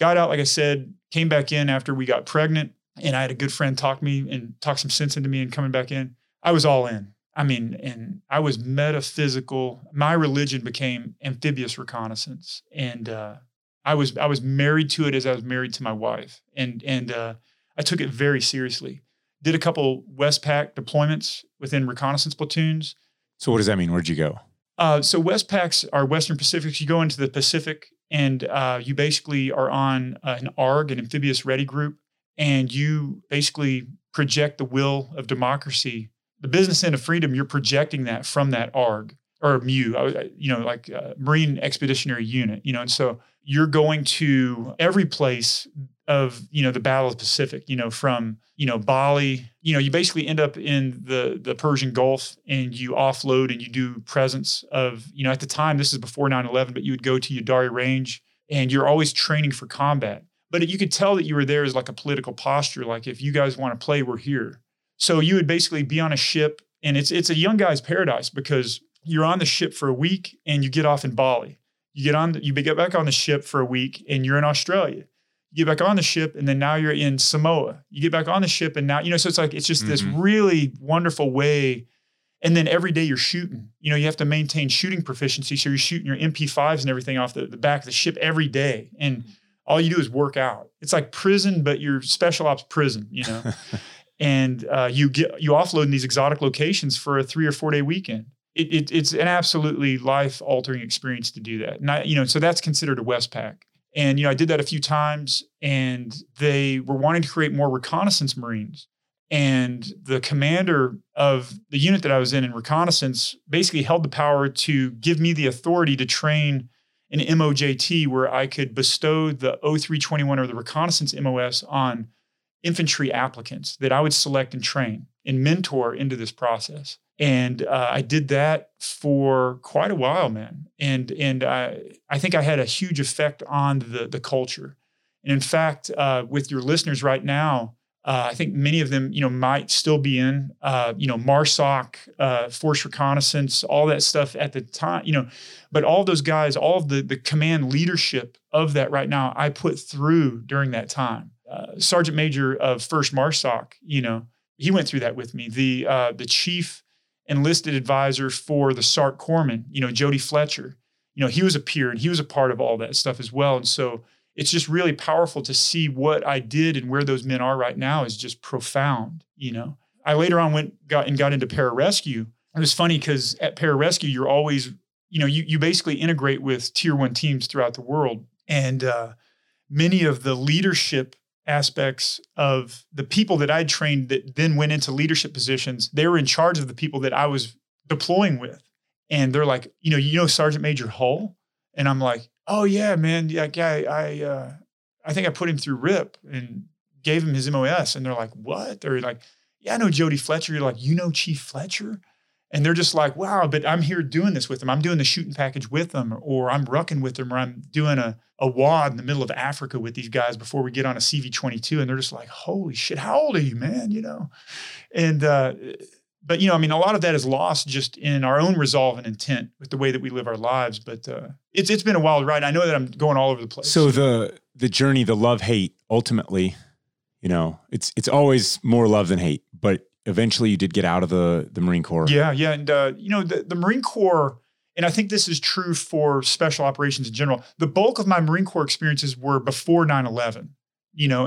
got out, like I said, came back in after we got pregnant, and I had a good friend talk some sense into me and coming back in. I was all in. I mean, and I was metaphysical. My religion became amphibious reconnaissance. And I was married to it as I was married to my wife. And I took it very seriously. Did a couple Westpac deployments within reconnaissance platoons. So what does that mean? Where'd you go? So Westpacs are Western Pacifics. You go into the Pacific and you basically are on an ARG, an amphibious ready group, and you basically project the will of democracy, the business end of freedom. You're projecting that from that ARG or MU, you know, like Marine Expeditionary Unit, you know. And so you're going to every place of, you know, the Battle of the Pacific, you know, from, you know, Bali, you know, you basically end up in the Persian Gulf, and you offload and you do presence of, you know, at the time, this is before 9/11, but you would go to Udari Range and you're always training for combat. But you could tell that you were there as like a political posture. Like, if you guys want to play, we're here. So you would basically be on a ship, and it's a young guy's paradise, because you're on the ship for a week and you get off in Bali. You get back on the ship for a week and you're in Australia. You get back on the ship, and then now you're in Samoa. You get back on the ship, and now, you know, so it's like, it's just mm-hmm. This really wonderful way. And then every day you're shooting, you know, you have to maintain shooting proficiency. So you're shooting your MP5s and everything off the back of the ship every day. And all you do is work out. It's like prison, but you're special ops prison, you know, and you offload in these exotic locations for a 3 or 4 day weekend. It's an absolutely life altering experience to do that. And I, you know, so that's considered a Westpac. And, you know, I did that a few times, and they were wanting to create more reconnaissance Marines. And the commander of the unit that I was in reconnaissance basically held the power to give me the authority to train an MOJT, where I could bestow the 0321 or the reconnaissance MOS on infantry applicants that I would select and train and mentor into this process. And I did that for quite a while, man. And I think I had a huge effect on the culture. And in fact, with your listeners right now, I think many of them, you know, might still be in, you know, MARSOC, Force Reconnaissance, all that stuff at the time, you know. But all those guys, all of the command leadership of that right now, I put through during that time. Sergeant Major of 1st MARSOC, you know, he went through that with me. The chief enlisted advisor for the SARC corpsman, you know, Jody Fletcher, you know, he was a peer and he was a part of all that stuff as well. And so it's just really powerful to see what I did and where those men are right now is just profound, you know. I later on got into pararescue. It was funny because at pararescue, you're always, you basically integrate with tier one teams throughout the world. And many of the leadership aspects of the people that I trained that then went into leadership positions, they were in charge of the people that I was deploying with. And they're like, you know, Sergeant Major Hull? And I'm like, oh yeah, man. Yeah, I think I put him through RIP and gave him his MOS. And they're like, what? They're like, yeah, I know Jody Fletcher. You're like, you know, Chief Fletcher? And they're just like, wow, but I'm here doing this with them. I'm doing the shooting package with them, or I'm rucking with them, or I'm doing a WAD in the middle of Africa with these guys before we get on a CV-22. And they're just like, holy shit, how old are you, man? And, but, a lot of that is lost just in our own resolve and intent with the way that we live our lives. But it's been a wild ride. I know that I'm going all over the place. So the journey, the love-hate, ultimately, it's always more love than hate, but eventually you did get out of the Marine Corps. Yeah. And, the Marine Corps, and I think this is true for special operations in general, the bulk of my Marine Corps experiences were before 9/11,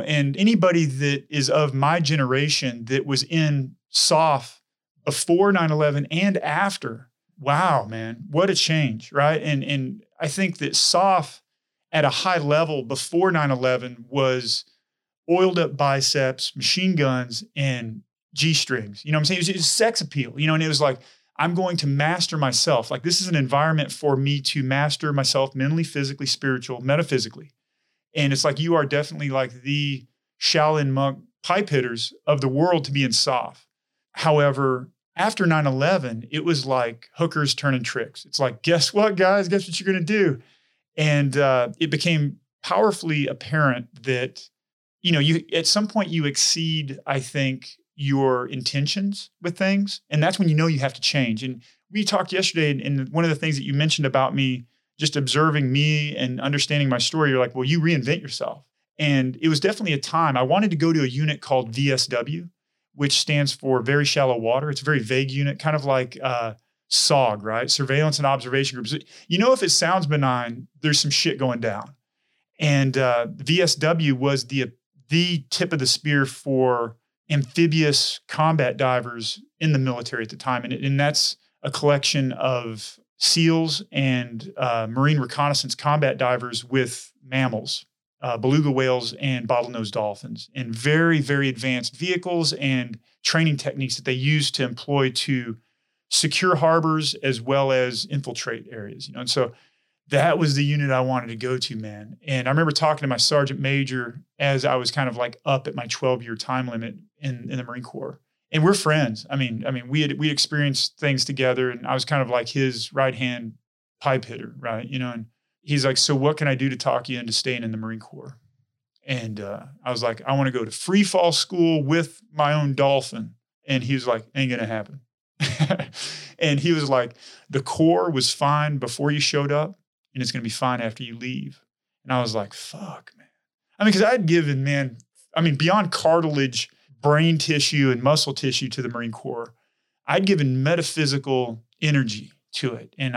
and anybody that is of my generation that was in SOF before 9/11 and after, wow, man, what a change, right? And I think that SOF at a high level before 9/11 was oiled up biceps, machine guns, and G-strings. You know what I'm saying? It was sex appeal, and it was like, I'm going to master myself. Like, this is an environment for me to master myself mentally, physically, spiritual, metaphysically. And it's like, you are definitely like the Shaolin monk pipe hitters of the world to be in SOF. However, after 9/11, it was like hookers turning tricks. It's like, guess what, guys? Guess what you're going to do? And it became powerfully apparent that, you at some point you exceed, I think, your intentions with things. And that's when you have to change. And we talked yesterday, and one of the things that you mentioned about me, just observing me and understanding my story, you're like, well, you reinvent yourself. And it was definitely a time. I wanted to go to a unit called VSW, which stands for Very Shallow Water. It's a very vague unit, kind of like SOG, right? Surveillance and Observation Groups. If it sounds benign, there's some shit going down. And VSW was the tip of the spear for amphibious combat divers in the military at the time. And that's a collection of SEALs and Marine Reconnaissance combat divers with mammals. Beluga whales and bottlenose dolphins, and very, very advanced vehicles and training techniques that they use to employ to secure harbors as well as infiltrate areas. And so that was the unit I wanted to go to, man. And I remember talking to my sergeant major as I was kind of like up at my 12-year time limit in the Marine Corps. And we're friends. I mean, we experienced things together, and I was kind of like his right-hand pipe hitter, right? And he's like, so what can I do to talk you into staying in the Marine Corps? And I was like, I want to go to free fall school with my own dolphin. And he was like, ain't going to happen. And he was like, the Corps was fine before you showed up, and it's going to be fine after you leave. And I was like, fuck, man. Because I had given, beyond cartilage, brain tissue, and muscle tissue to the Marine Corps, I'd given metaphysical energy to it. And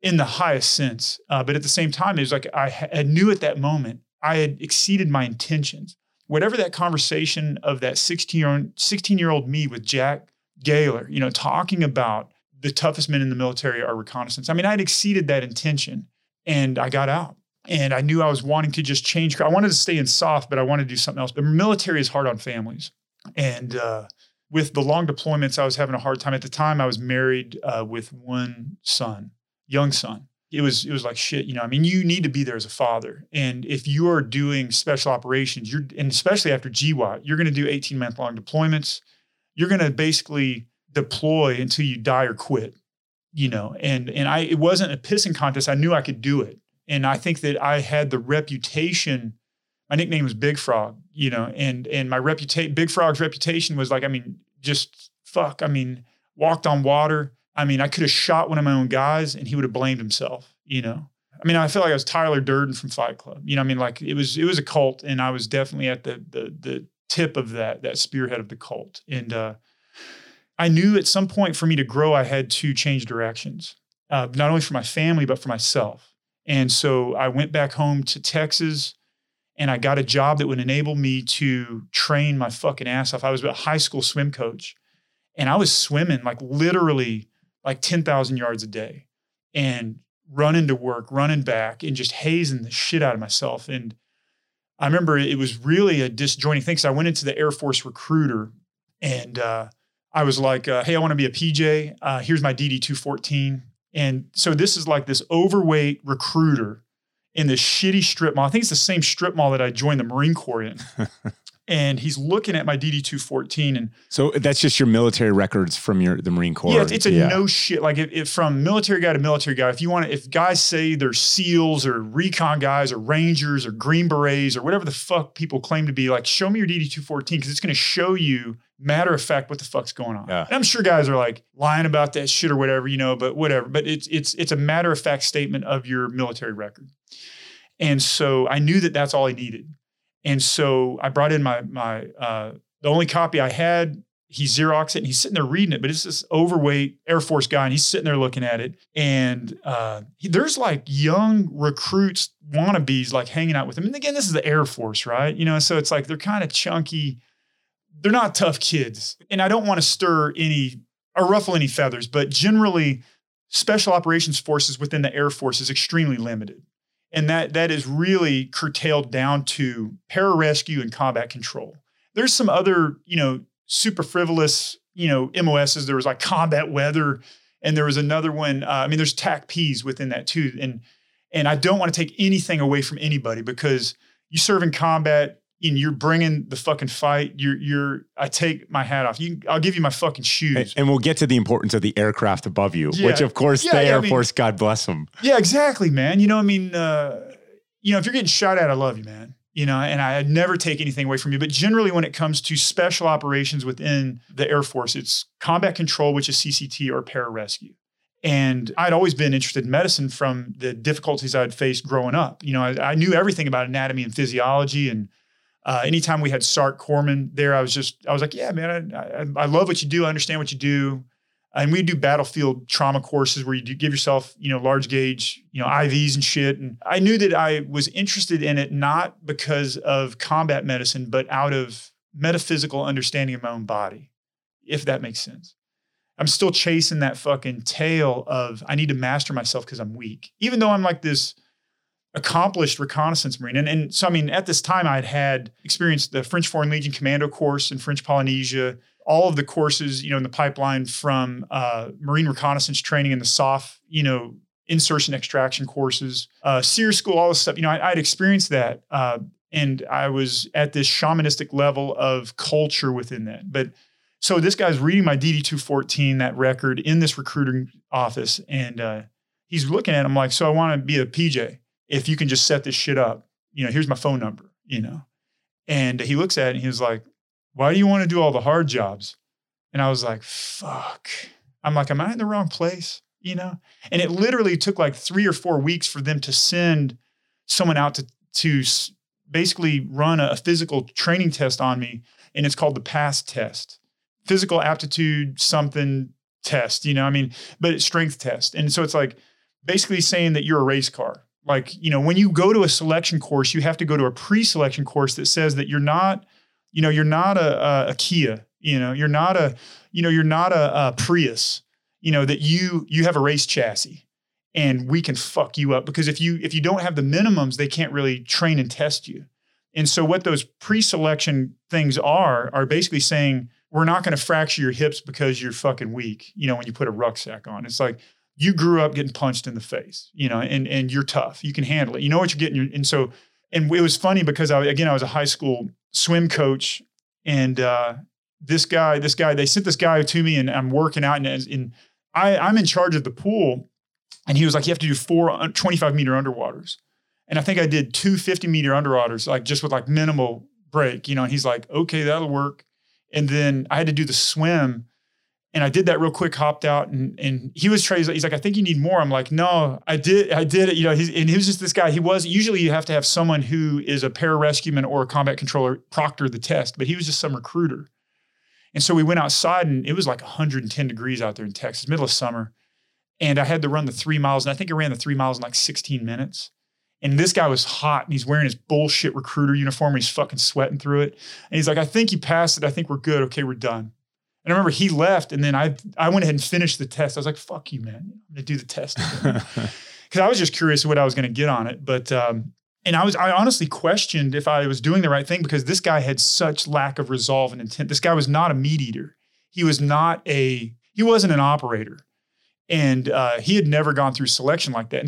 in the highest sense. But at the same time, it was like I knew at that moment I had exceeded my intentions. Whatever that conversation of that 16-year-old me with Jack Gaylor, talking about the toughest men in the military are reconnaissance. I had exceeded that intention, and I got out. And I knew I was wanting to just change. I wanted to stay in SOF, but I wanted to do something else. The military is hard on families. And with the long deployments, I was having a hard time. At the time, I was married with one son. Young son. It was like shit, you need to be there as a father. And if you are doing special operations, and especially after GWAT, you're going to do 18-month long deployments. You're going to basically deploy until you die or quit, and it wasn't a pissing contest. I knew I could do it. And I think that I had the reputation, my nickname was Big Frog, and my Big Frog's reputation was like, just fuck, walked on water. I could have shot one of my own guys and he would have blamed himself, I feel like I was Tyler Durden from Fight Club. Like it was a cult, and I was definitely at the tip of that spearhead of the cult. And I knew at some point for me to grow, I had to change directions, not only for my family, but for myself. And so I went back home to Texas And I got a job that would enable me to train my fucking ass off. I was a high school swim coach, and I was swimming like literally like 10,000 yards a day and running to work, running back, and just hazing the shit out of myself. And I remember it was really a disjointing thing. So I went into the Air Force recruiter, and I was like, hey, I want to be a PJ. Here's my DD-214. And so this is like this overweight recruiter in this shitty strip mall. I think it's the same strip mall that I joined the Marine Corps in. And he's looking at my DD-214. And so that's just your military records from the Marine Corps. Yeah, it's a no shit. Like if from military guy to military guy, if you want to, if guys say they're SEALs or recon guys or Rangers or Green Berets or whatever the fuck people claim to be, like, show me your DD-214, because it's going to show you, matter of fact, what the fuck's going on. Yeah. And I'm sure guys are like lying about that shit or whatever, you know, but whatever. But it's a matter of fact statement of your military record. And so I knew that that's all I needed. And so I brought in my the only copy I had. He Xeroxed it, and he's sitting there reading it, but it's this overweight Air Force guy, and he's sitting there looking at it. And there's like young recruits, wannabes, like hanging out with him. And again, this is the Air Force, right? You know, so it's like, they're kind of chunky. They're not tough kids. And I don't want to stir any or ruffle any feathers, but generally special operations forces within the Air Force is extremely limited. And that is really curtailed down to pararescue and combat control. There's some other, you know, super frivolous, you know, MOSs. There was like combat weather, and there was another one. There's TAC-Ps within that too. And I don't want to take anything away from anybody, because you serve in combat and you're bringing the fucking fight. I take my hat off. I'll give you my fucking shoes. And we'll get to the importance of the aircraft above you, which of course Air Force, God bless them. Yeah, exactly, man. You know, I mean, if you're getting shot at, I love you, man. You know, and I never take anything away from you. But generally when it comes to special operations within the Air Force, it's combat control, which is CCT or pararescue. And I'd always been interested in medicine from the difficulties I'd faced growing up. You know, I knew everything about anatomy and physiology, and anytime we had Sark Corman there, I was like, yeah, man, I love what you do. I understand what you do. And we do battlefield trauma courses where you do give yourself, you know, large gauge, you know, IVs and shit. And I knew that I was interested in it, not because of combat medicine, but out of metaphysical understanding of my own body, if that makes sense. I'm still chasing that fucking tail of, I need to master myself because I'm weak, even though I'm like this accomplished reconnaissance Marine. And so, I mean, at this time I'd had experienced the French Foreign Legion Commando course in French Polynesia, all of the courses, you know, in the pipeline from Marine reconnaissance training and the SOF, you know, insertion extraction courses, SEER school, all this stuff. You know, I'd experienced that. And I was at this shamanistic level of culture within that. But so this guy's reading my DD-214, that record, in this recruiting office. And he's looking at him like, so I want to be a PJ. If you can just set this shit up, you know, here's my phone number, you know. And he looks at it and he was like, why do you want to do all the hard jobs? And I was like, fuck. I'm like, am I in the wrong place? You know? And it literally took like 3 or 4 weeks for them to send someone out to basically run a physical training test on me. And it's called the PASS test, physical aptitude, something test, you know, I mean, but it's strength test. And so it's like basically saying that you're a race car. Like, you know, when you go to a selection course, you have to go to a pre-selection course that says that you're not, you know, you're not a Kia, you know, you're not a, you know, you're not a Prius, you know, that you have a race chassis, and we can fuck you up, because if you don't have the minimums, they can't really train and test you. And so what those pre-selection things are basically saying, we're not going to fracture your hips because you're fucking weak, you know, when you put a rucksack on. It's like, you grew up getting punched in the face, you know, and you're tough. You can handle it. You know what you're getting. And so, and it was funny because I was a high school swim coach, and this guy, they sent this guy to me, and I'm working out, and I'm in charge of the pool. And he was like, you have to do 4 25 meter underwaters. And I think I did 250 meter underwaters, like just with like minimal break, you know, and he's like, okay, that'll work. And then I had to do the swim. And I did that real quick, hopped out, and he was crazy. He's like, I think you need more. I'm like, no, I did it. You know, and he was just this guy. He was, usually you have to have someone who is a pararescueman or a combat controller proctor the test, but he was just some recruiter. And so we went outside, and it was like 110 degrees out there in Texas, middle of summer. And I had to run the 3 miles, and I think I ran the 3 miles in like 16 minutes. And this guy was hot, and he's wearing his bullshit recruiter uniform. He's fucking sweating through it. And he's like, I think you passed it. I think we're good. Okay, we're done. And I remember he left, and then I went ahead and finished the test. I was like, fuck you, man. I'm going to do the test. Because I was just curious what I was going to get on it. But, and I honestly questioned if I was doing the right thing, because this guy had such lack of resolve and intent. This guy was not a meat eater. He wasn't an operator. And he had never gone through selection like that.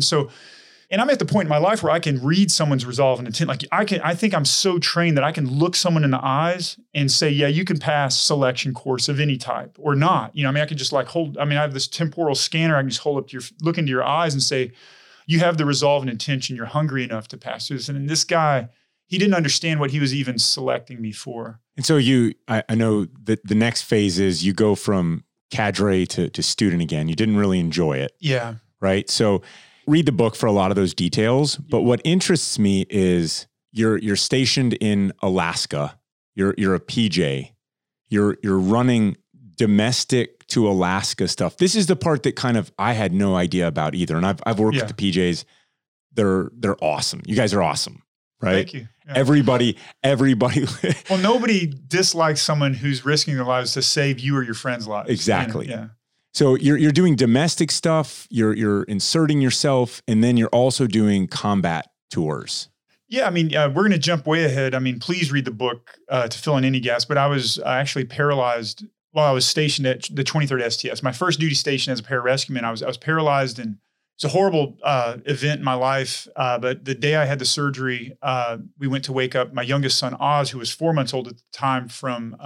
And I'm at the point in my life where I can read someone's resolve and intent. Like I think I'm so trained that I can look someone in the eyes and say, yeah, you can pass selection course of any type or not. You know, I mean, I can just like I have this temporal scanner. I can just look into your eyes and say, you have the resolve and intention. You're hungry enough to pass through this. And this guy, he didn't understand what he was even selecting me for. And so I know that the next phase is you go from cadre to student again. You didn't really enjoy it. Yeah. Right. So read the book for a lot of those details. But what interests me is you're stationed in Alaska. You're a PJ. You're running domestic to Alaska stuff. This is the part that kind of I had no idea about either. And I've worked with the PJs. They're awesome. You guys are awesome, right? Thank you. Yeah. Everybody. Well, nobody dislikes someone who's risking their lives to save you or your friends' lives. Exactly. Yeah. So you're doing domestic stuff, you're inserting yourself, and then you're also doing combat tours. Yeah, I mean, we're going to jump way ahead. I mean, please read the book to fill in any gaps, but I was actually paralyzed while I was stationed at the 23rd STS. My first duty station as a pararescueman, I was paralyzed, and it's a horrible event in my life, but the day I had the surgery, we went to wake up my youngest son, Oz, who was 4 months old at the time, from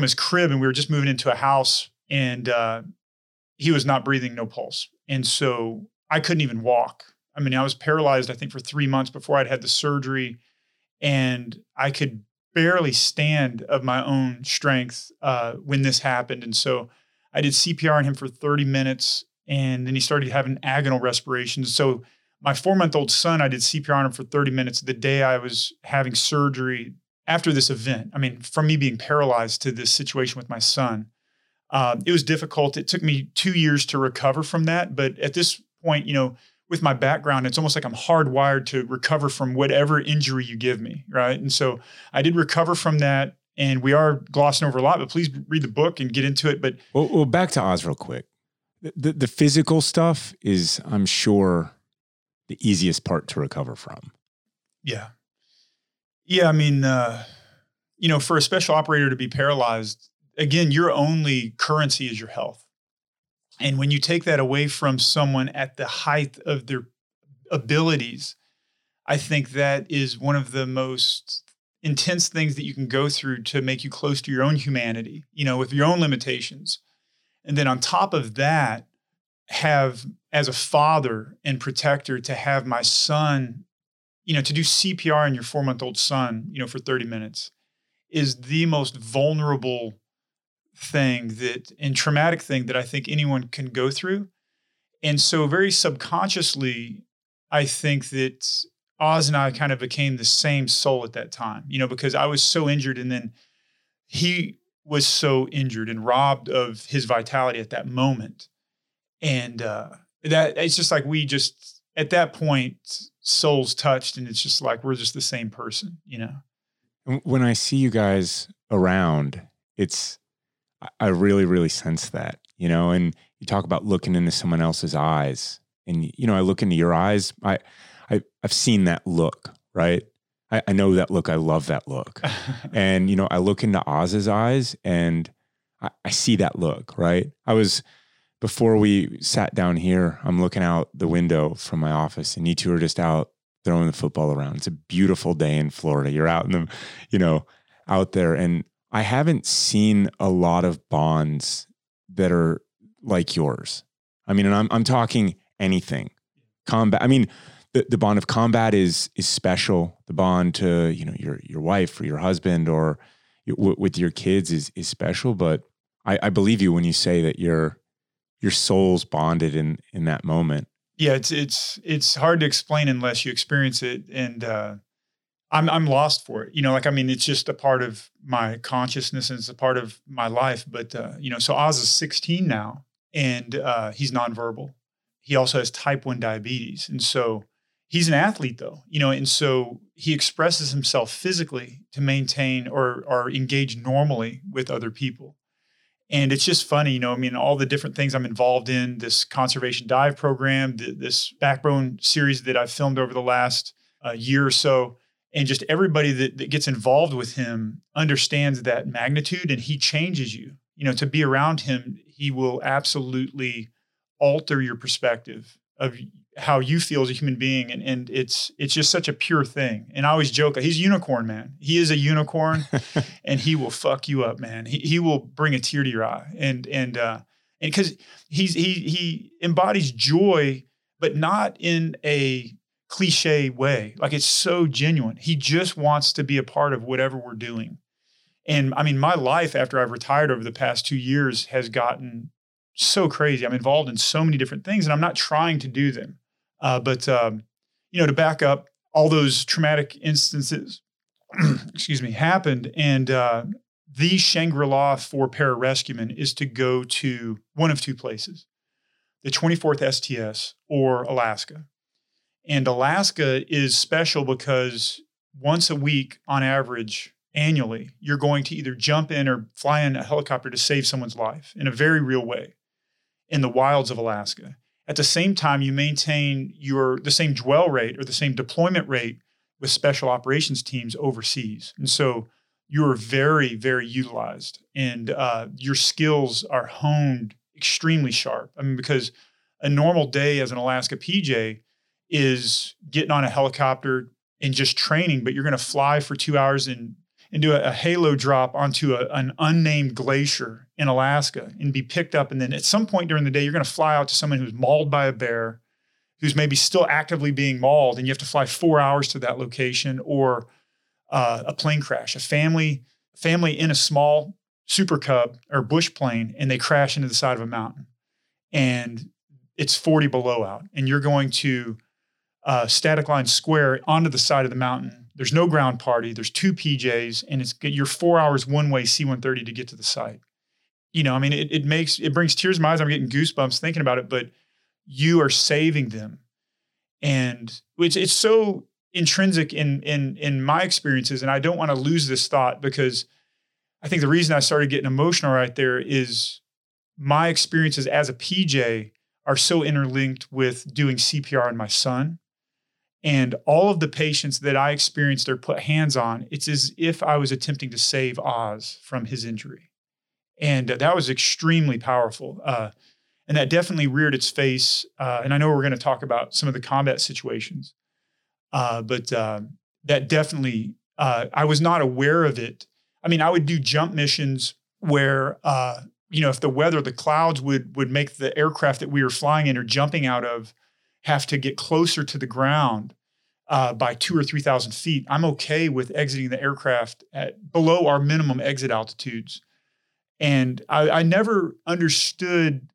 his crib, and we were just moving into a house, and he was not breathing, no pulse. And so I couldn't even walk. I mean, I was paralyzed, I think, for 3 months before I'd had the surgery. And I could barely stand of my own strength when this happened. And so I did CPR on him for 30 minutes. And then he started having agonal respirations. So my 4-month-old son, I did CPR on him for 30 minutes the day I was having surgery after this event. I mean, from me being paralyzed to this situation with my son. It was difficult. It took me 2 years to recover from that. But at this point, you know, with my background, it's almost like I'm hardwired to recover from whatever injury you give me, right? And so I did recover from that, and we are glossing over a lot, but please read the book and get into it. But well, back to Oz real quick. The physical stuff is, I'm sure, the easiest part to recover from. Yeah. Yeah, I mean, you know, for a special operator to be paralyzed, again, your only currency is your health. And when you take that away from someone at the height of their abilities, I think that is one of the most intense things that you can go through to make you close to your own humanity, you know, with your own limitations. And then on top of that, have as a father and protector to have my son, you know, to do CPR on your 4-month-old son, you know, for 30 minutes is the most vulnerable thing traumatic thing that I think anyone can go through. And so very subconsciously, I think that Oz and I kind of became the same soul at that time, you know, because I was so injured and then he was so injured and robbed of his vitality at that moment. And that it's just like we just, at that point, souls touched and it's just like we're just the same person, you know. When I see you guys around, I really, really sense that, you know, and you talk about looking into someone else's eyes and, you know, I look into your eyes. I've seen that look, right? I know that look. I love that look. And, you know, I look into Oz's eyes and I see that look, right? Before we sat down here, I'm looking out the window from my office and you two are just out throwing the football around. It's a beautiful day in Florida. You're out in the, you know, out there and I haven't seen a lot of bonds that are like yours. I mean, and I'm talking anything. Combat. I mean, the bond of combat is special. The bond to, you know, your wife or your husband or with your kids is special. But I believe you when you say that your soul's bonded in that moment. Yeah, it's hard to explain unless you experience it. And I'm lost for it. You know, like, I mean, it's just a part of my consciousness and it's a part of my life. But, you know, so Oz is 16 now and he's nonverbal. He also has type 1 diabetes. And so He's an athlete though, you know, and so he expresses himself physically to maintain or engage normally with other people. And it's just funny, you know, I mean, all the different things I'm involved in, this conservation dive program, this Backbone series that I've filmed over the last year or so, and just everybody that gets involved with him understands that magnitude, and he changes you. You know, to be around him, he will absolutely alter your perspective of how you feel as a human being. And it's just such a pure thing. And I always joke, he's a unicorn, man. He is a unicorn and he will fuck you up, man. He will bring a tear to your eye. And cause he embodies joy, but not in a cliche way. Like, it's so genuine. He just wants to be a part of whatever we're doing. And I mean, my life after I've retired over the past 2 years has gotten so crazy. I'm involved in so many different things and I'm not trying to do them. You know, to back up, all those traumatic instances, happened. And the Shangri-La for pararescuemen is to go to one of two places, the 24th STS or Alaska. And Alaska is special because once a week on average, annually, you're going to either jump in or fly in a helicopter to save someone's life in a very real way in the wilds of Alaska. At the same time, you maintain the same dwell rate or the same deployment rate with special operations teams overseas. And so you're very, very utilized, and your skills are honed extremely sharp. I mean, because a normal day as an Alaska PJ is getting on a helicopter and just training, but you're going to fly for 2 hours and do a halo drop onto an unnamed glacier in Alaska and be picked up. And then at some point during the day, you're going to fly out to someone who's mauled by a bear, who's maybe still actively being mauled, and you have to fly 4 hours to that location, or a plane crash, a family in a small Super Cub or bush plane, and they crash into the side of a mountain. And it's 40 below out, and you're going to static line square onto the side of the mountain. There's no ground party. There's two PJs, and you're 4 hours one way C-130 to get to the site. You know, I mean, it brings tears to my eyes. I'm getting goosebumps thinking about it, but you are saving them. And it's so intrinsic in my experiences. And I don't want to lose this thought, because I think the reason I started getting emotional right there is my experiences as a PJ are so interlinked with doing CPR on my son. And all of the patients that I experienced or put hands on, it's as if I was attempting to save Oz from his injury. And that was extremely powerful. And that definitely reared its face. And I know we're going to talk about some of the combat situations. That definitely, I was not aware of it. I mean, I would do jump missions where, you know, if the clouds would make the aircraft that we were flying in or jumping out of have to get closer to the ground by 2,000 or 3,000 feet, I'm okay with exiting the aircraft at below our minimum exit altitudes. And I never understood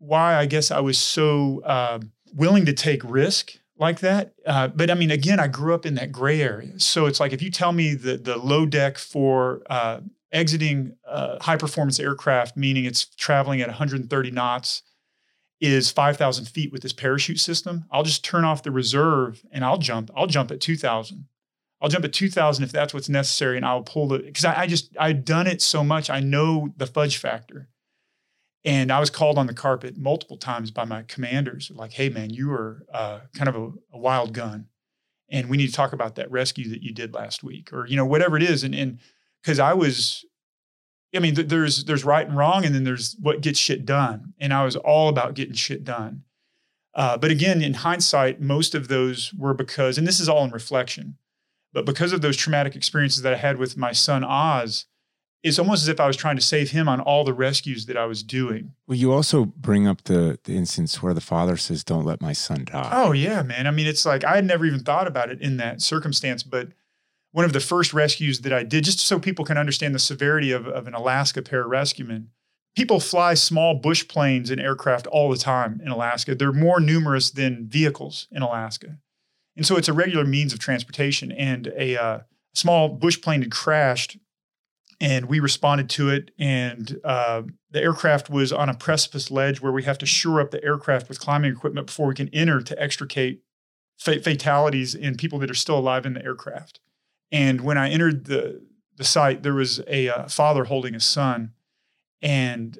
why I guess I was so willing to take risk like that. But I mean, again, I grew up in that gray area. So it's like, if you tell me the low deck for exiting high performance aircraft, meaning it's traveling at 130 knots, is 5,000 feet with this parachute system, I'll just turn off the reserve and I'll jump at 2,000. I'll jump at 2,000 if that's what's necessary, and I'll pull because I've done it so much. I know the fudge factor. And I was called on the carpet multiple times by my commanders, like, hey man, you are kind of a wild gun, and we need to talk about that rescue that you did last week, or, you know, whatever it is. And because there's right and wrong, and then there's what gets shit done. And I was all about getting shit done. But again, in hindsight, most of those were because, and this is all in reflection, but because of those traumatic experiences that I had with my son, Oz, it's almost as if I was trying to save him on all the rescues that I was doing. Well, you also bring up the instance where the father says, don't let my son die. Oh yeah, man. I mean, it's like, I had never even thought about it in that circumstance, but one of the first rescues that I did, just so people can understand the severity of an Alaska pararescueman, people fly small bush planes and aircraft all the time in Alaska. They're more numerous than vehicles in Alaska. And so it's a regular means of transportation. And a small bush plane had crashed, and we responded to it. And the aircraft was on a precipice ledge where we have to shore up the aircraft with climbing equipment before we can enter to extricate fatalities and people that are still alive in the aircraft. And when I entered the site, there was a father holding his son. And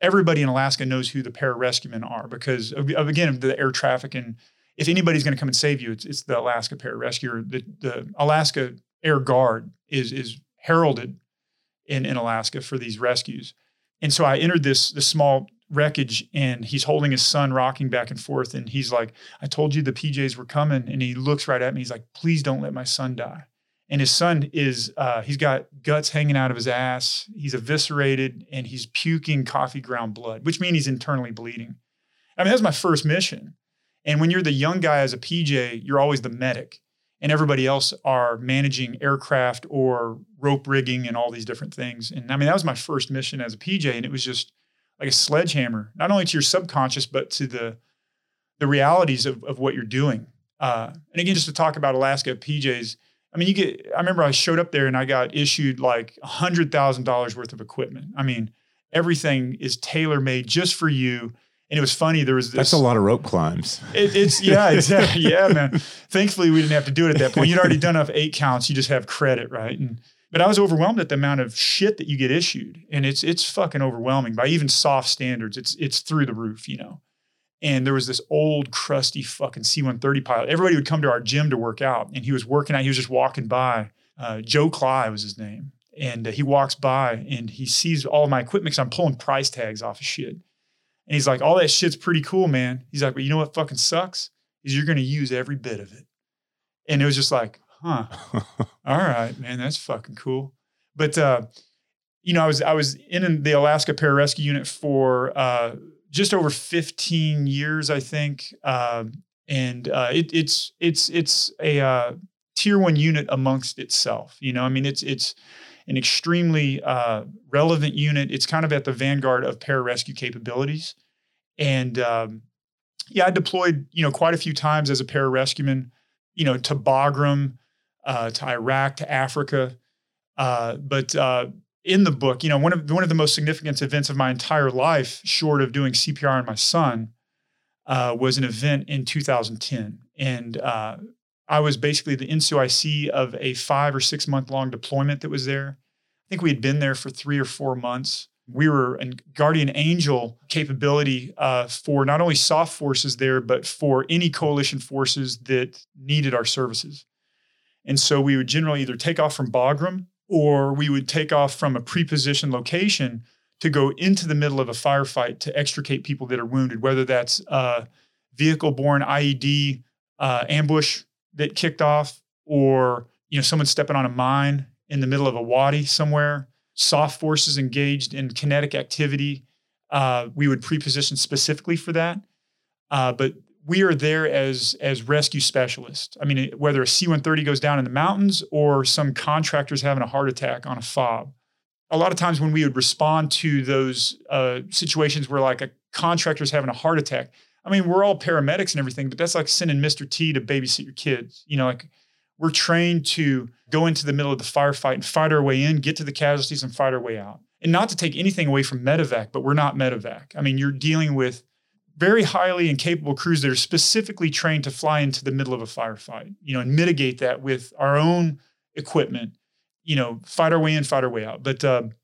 everybody in Alaska knows who the pararescuemen are because, of the air traffic. And if anybody's going to come and save you, it's the Alaska Pararescue. The Alaska Air Guard is heralded in Alaska for these rescues. And so I entered this small wreckage, and he's holding his son, rocking back and forth. And he's like, I told you the PJs were coming. And he looks right at me. He's like, please don't let my son die. And his son he's got guts hanging out of his ass. He's eviscerated, and he's puking coffee ground blood, which means he's internally bleeding. I mean, that's my first mission. And when you're the young guy as a PJ, you're always the medic. And everybody else are managing aircraft or rope rigging and all these different things. And I mean, that was my first mission as a PJ. And it was just like a sledgehammer, not only to your subconscious, but to the realities of what you're doing. And again, just to talk about Alaska PJs, I mean, I remember I showed up there and I got issued like $100,000 worth of equipment. I mean, everything is tailor-made just for you. And it was funny. There was that's a lot of rope climbs. Yeah, man. Thankfully, we didn't have to do it at that point. You'd already done enough 8 counts. You just have credit, right? But I was overwhelmed at the amount of shit that you get issued, and it's fucking overwhelming by even soft standards. It's through the roof, you know. And there was this old crusty fucking C-130 pilot. Everybody would come to our gym to work out, and he was working out. He was just walking by. Joe Cly was his name, and he walks by and he sees all of my equipment because I'm pulling price tags off of shit. And he's like, all that shit's pretty cool, man. He's like, but you know what fucking sucks is you're going to use every bit of it. And it was just like, huh, all right, man, that's fucking cool. But, you know, I was in the Alaska Pararescue Unit for just over 15 years, I think. It's a Tier 1 unit amongst itself. You know, I mean, it's an extremely relevant unit. It's kind of at the vanguard of pararescue capabilities. And I deployed, you know, quite a few times as a pararescueman, you know, to Bagram, to Iraq, to Africa. But in the book, you know, one of the most significant events of my entire life, short of doing CPR on my son, was an event in 2010. And I was basically the NCIC of a 5 or 6 month long deployment that was there. I think we had been there for 3 or 4 months. We were in Guardian Angel capability for not only soft forces there, but for any coalition forces that needed our services. And so we would generally either take off from Bagram or we would take off from a pre-positioned location to go into the middle of a firefight to extricate people that are wounded, whether that's vehicle-borne IED ambush that kicked off, or, you know, someone stepping on a mine in the middle of a wadi somewhere, soft forces engaged in kinetic activity. We would pre-position specifically for that. But we are there as rescue specialists. I mean, whether a C-130 goes down in the mountains or some contractor's having a heart attack on a FOB. A lot of times when we would respond to those situations where like a contractor's having a heart attack, I mean, we're all paramedics and everything, but that's like sending Mr. T to babysit your kids. You know, like we're trained to go into the middle of the firefight and fight our way in, get to the casualties and fight our way out. And not to take anything away from medevac, but we're not medevac. I mean, you're dealing with very highly incapable crews that are specifically trained to fly into the middle of a firefight, you know, and mitigate that with our own equipment, you know, fight our way in, fight our way out. But, and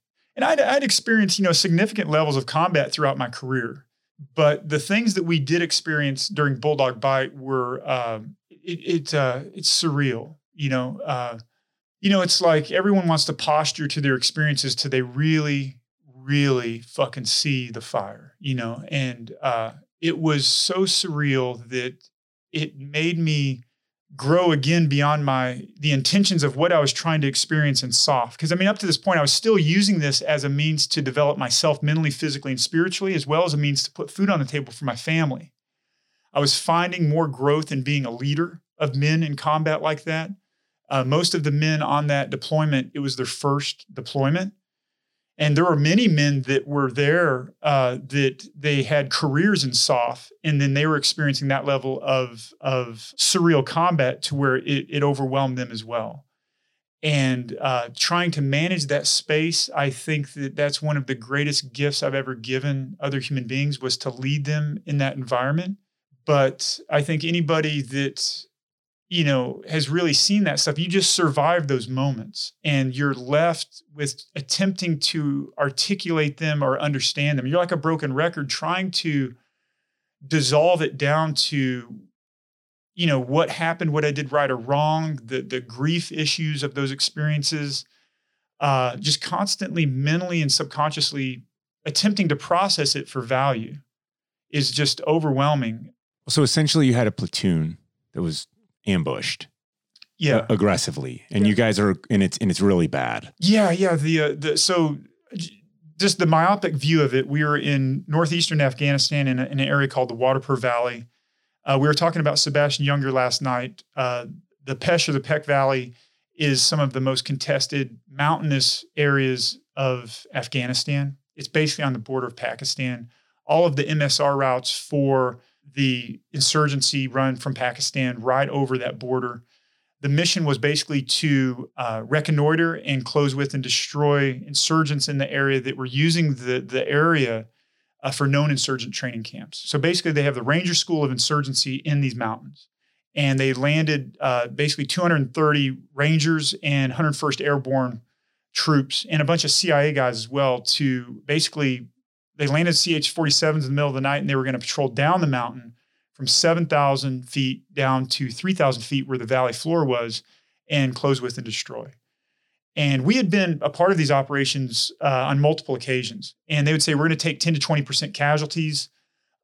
I'd experienced, you know, significant levels of combat throughout my career. But the things that we did experience during Bulldog Bight were it's surreal, you know. It's like everyone wants to posture to their experiences till they really, really fucking see the fire, you know. And it was so surreal that it made me grow again beyond the intentions of what I was trying to experience in soft. Because I mean, up to this point, I was still using this as a means to develop myself mentally, physically, and spiritually, as well as a means to put food on the table for my family. I was finding more growth in being a leader of men in combat like that. Most of the men on that deployment, it was their first deployment. And there were many men that were there that they had careers in soft, and then they were experiencing that level of surreal combat to where it overwhelmed them as well. And trying to manage that space, I think that's one of the greatest gifts I've ever given other human beings was to lead them in that environment. But I think anybody that, you know, has really seen that stuff, you just survive those moments and you're left with attempting to articulate them or understand them. You're like a broken record trying to dissolve it down to, you know, what happened, what I did right or wrong, the grief issues of those experiences, just constantly mentally and subconsciously attempting to process it for value is just overwhelming. So essentially you had a platoon that was ambushed aggressively and you guys are, and it's really bad. Just the myopic view of it, we were in northeastern Afghanistan in an area called the Waterpur Valley. We were talking about Sebastian Younger last night. The Pesh or the Peck Valley is some of the most contested mountainous areas of Afghanistan. It's basically on the border of Pakistan. All of the MSR routes for the insurgency run from Pakistan right over that border. The mission was basically to reconnoiter and close with and destroy insurgents in the area that were using the area for known insurgent training camps. So basically they have the Ranger School of Insurgency in these mountains. And they landed basically 230 Rangers and 101st Airborne troops and a bunch of CIA guys as well to basically, they landed CH-47s in the middle of the night and they were going to patrol down the mountain from 7,000 feet down to 3,000 feet where the valley floor was and close with and destroy. And we had been a part of these operations on multiple occasions. And they would say, we're going to take 10 to 20% casualties.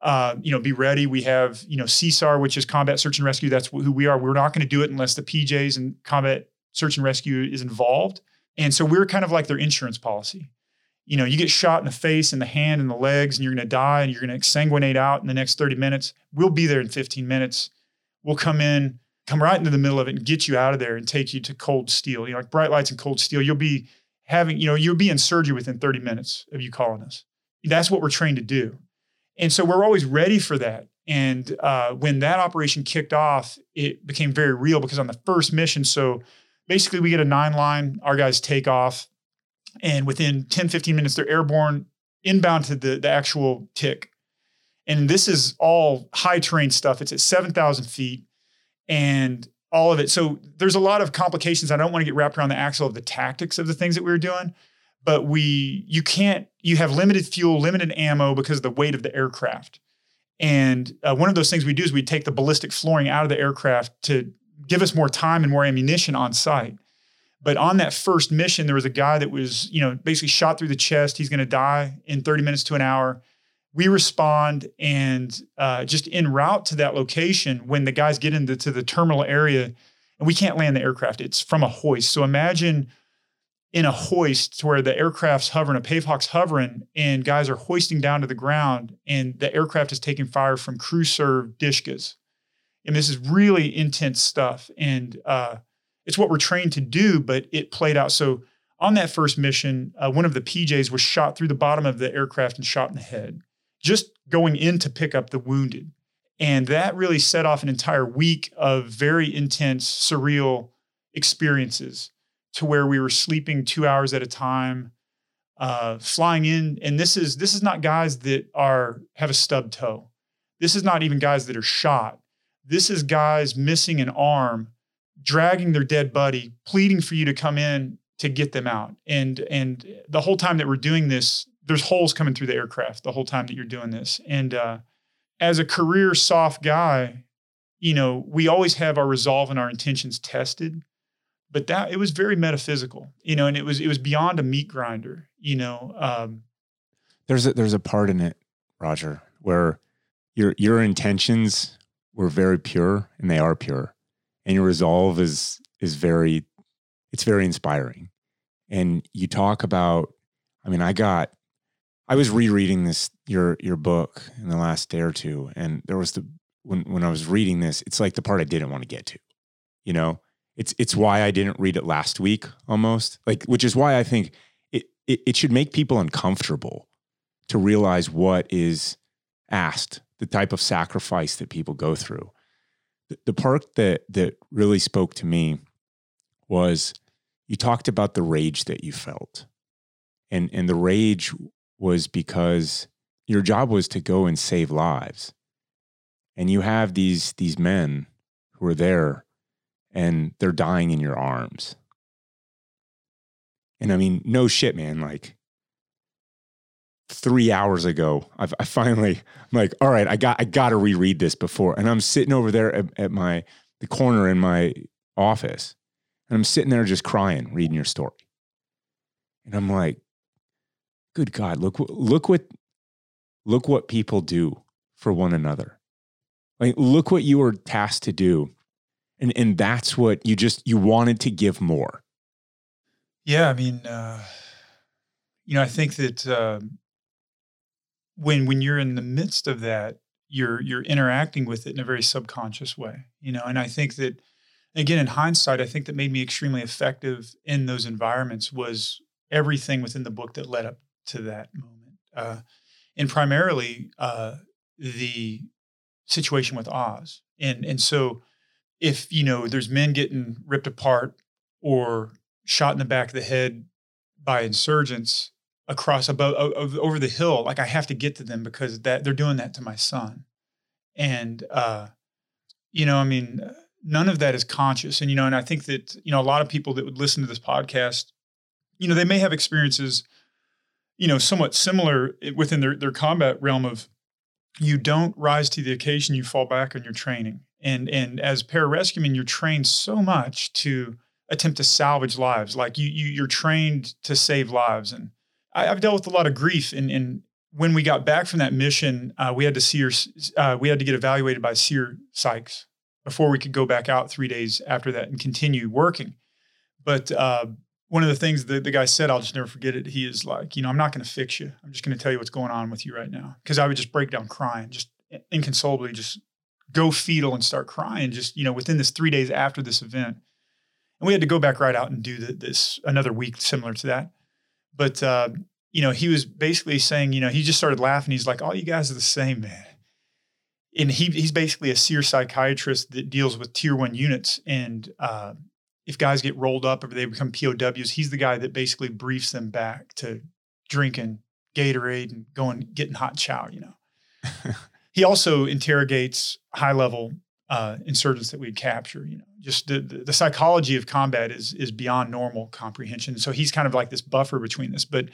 Be ready. We have, CSAR, which is Combat Search and Rescue. That's who we are. We're not going to do it unless the PJs and Combat Search and Rescue is involved. And so we're kind of like their insurance policy. You know, you get shot in the face and the hand and the legs and you're going to die and you're going to exsanguinate out in the next 30 minutes. We'll be there in 15 minutes. We'll come in, come right into the middle of it and get you out of there and take you to cold steel, like bright lights and cold steel. You'll be having, you'll be in surgery within 30 minutes of you calling us. That's what we're trained to do. And so we're always ready for that. And when that operation kicked off, it became very real because on the first mission, so basically we get a 9-line, our guys take off. And within 10, 15 minutes, they're airborne, inbound to the actual tick. And this is all high terrain stuff. It's at 7,000 feet and all of it. So there's a lot of complications. I don't want to get wrapped around the axle of the tactics of the things that we were doing. But you have limited fuel, limited ammo because of the weight of the aircraft. And one of those things we do is we take the ballistic flooring out of the aircraft to give us more time and more ammunition on site. But on that first mission, there was a guy that was, basically shot through the chest. He's going to die in 30 minutes to an hour. We respond and just en route to that location when the guys get into the terminal area and we can't land the aircraft. It's from a hoist. So imagine in a hoist to where the aircraft's hovering, a Pavehawk's hovering, and guys are hoisting down to the ground and the aircraft is taking fire from crew serve Dishkas. And this is really intense stuff. And, it's what we're trained to do, but it played out. So on that first mission, one of the PJs was shot through the bottom of the aircraft and shot in the head, just going in to pick up the wounded. And that really set off an entire week of very intense, surreal experiences to where we were sleeping 2 hours at a time, flying in. And this is not guys that have a stub toe. This is not even guys that are shot. This is guys missing an arm, dragging their dead buddy, pleading for you to come in to get them out. And the whole time that we're doing this, there's holes coming through the aircraft the whole time that you're doing this. And as a career soft guy, we always have our resolve and our intentions tested, but that it was very metaphysical, and it was beyond a meat grinder, There's a part in it, Roger, where your intentions were very pure and they are pure. And your resolve is very inspiring. And you talk about, I was rereading this, your book in the last day or two. And there was when I was reading this, it's like the part I didn't want to get to, it's why I didn't read it last week almost, which is why I think it should make people uncomfortable to realize what is asked, the type of sacrifice that people go through. The part that really spoke to me was you talked about the rage that you felt. And the rage was because your job was to go and save lives. And you have these men who are there and they're dying in your arms. And I mean, no shit, man. Like 3 hours ago, I'm like, all right, I got to reread this before. And I'm sitting over there at the corner in my office, and I'm sitting there just crying, reading your story. And I'm like, good God, look what people do for one another. Like, look what you were tasked to do. And that's what you wanted to give more. Yeah. I mean, I think that, when you're in the midst of that, you're interacting with it in a very subconscious way, and I think that, again, in hindsight, I think that made me extremely effective in those environments was everything within the book that led up to that moment. And primarily, the situation with Oz. And so if, there's men getting ripped apart or shot in the back of the head by insurgents over the hill, like I have to get to them because that they're doing that to my son. And, I mean, none of that is conscious. And, and I think that, a lot of people that would listen to this podcast, they may have experiences, somewhat similar within their combat realm of you don't rise to the occasion, you fall back on your training. And as pararescuemen, you're trained so much to attempt to salvage lives. Like you're trained to save lives. And I've dealt with a lot of grief. And when we got back from that mission, we had to get evaluated by SEER psychs before we could go back out 3 days after that and continue working. But one of the things that the guy said, I'll just never forget it. He is like, I'm not going to fix you. I'm just going to tell you what's going on with you right now. Because I would just break down crying, just inconsolably, just go fetal and start crying. Just within this 3 days after this event, and we had to go back right out and do this another week similar to that. But he was basically saying, he just started laughing. He's like, all you guys are the same, man. And he's basically a SEER psychiatrist that deals with tier 1 units. And if guys get rolled up or they become POWs, he's the guy that basically briefs them back to drinking Gatorade and getting hot chow. He also interrogates high-level insurgents that we'd capture. Just the psychology of combat is beyond normal comprehension. So he's kind of like this buffer between this. But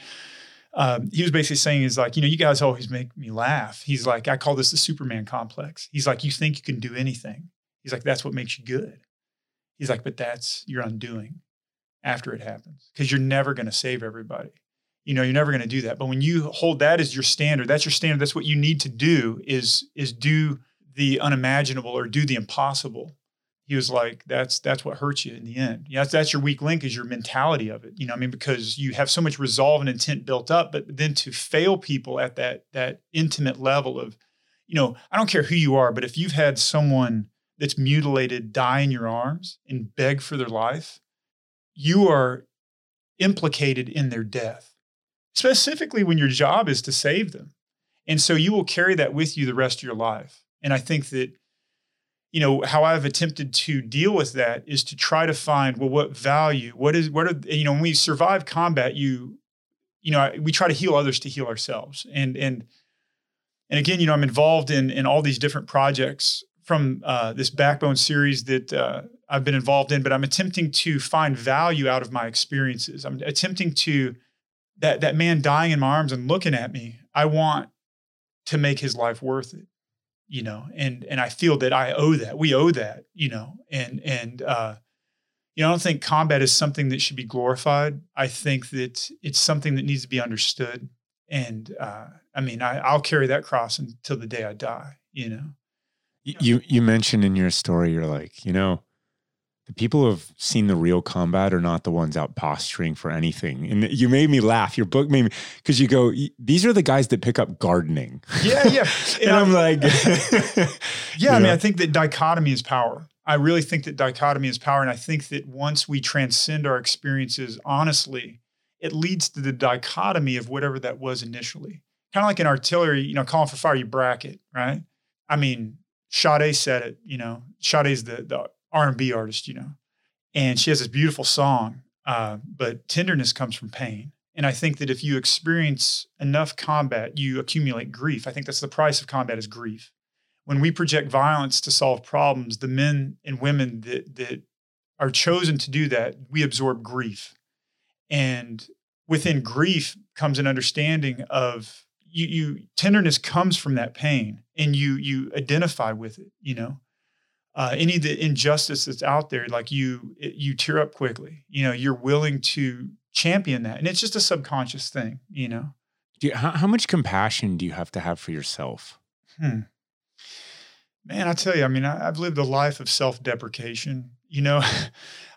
he was basically saying, he's like, you guys always make me laugh. He's like, I call this the Superman complex. He's like, you think you can do anything. He's like, that's what makes you good. He's like, but that's your undoing after it happens because you're never going to save everybody. You're never going to do that. But when you hold that as your standard, that's your standard. That's what you need to do is do the unimaginable or do the impossible. He was like, that's what hurts you in the end. That's your weak link is your mentality of it. Because you have so much resolve and intent built up, but then to fail people at that intimate level of, I don't care who you are, but if you've had someone that's mutilated die in your arms and beg for their life, you are implicated in their death, specifically when your job is to save them. And so you will carry that with you the rest of your life. And I think that, how I've attempted to deal with that is to try to find, what value, when we survive combat, we try to heal others to heal ourselves. And again, I'm involved in all these different projects from this Backbone series that I've been involved in, but I'm attempting to find value out of my experiences. I'm attempting to, that man dying in my arms and looking at me, I want to make his life worth it. And I feel that I owe that. We owe that, I don't think combat is something that should be glorified. I think that it's something that needs to be understood. And, I'll carry that cross until the day I die, You mentioned in your story, you're like, the people who have seen the real combat are not the ones out posturing for anything. And you made me laugh. Your book made me, because you go, these are the guys that pick up gardening. Yeah, yeah. And I'm like. Yeah, I think that dichotomy is power. I really think that dichotomy is power. And I think that once we transcend our experiences, honestly, it leads to the dichotomy of whatever that was initially. Kind of like in artillery, calling for fire, you bracket, right? I mean, Sade said it, Sade's the R&B artist, and she has this beautiful song, but tenderness comes from pain. And I think that if you experience enough combat, you accumulate grief. I think that's the price of combat is grief. when we project violence to solve problems, the men and women that are chosen to do that, we absorb grief. And within grief comes an understanding of tenderness comes from that pain, and you identify with it, you know. Any of the injustice that's out there, like you tear up quickly, you know, you're willing to champion that. And it's just a subconscious thing, you know. How much compassion do you have to have for yourself? Man, I tell you, I mean, I've lived a life of self-deprecation. You know,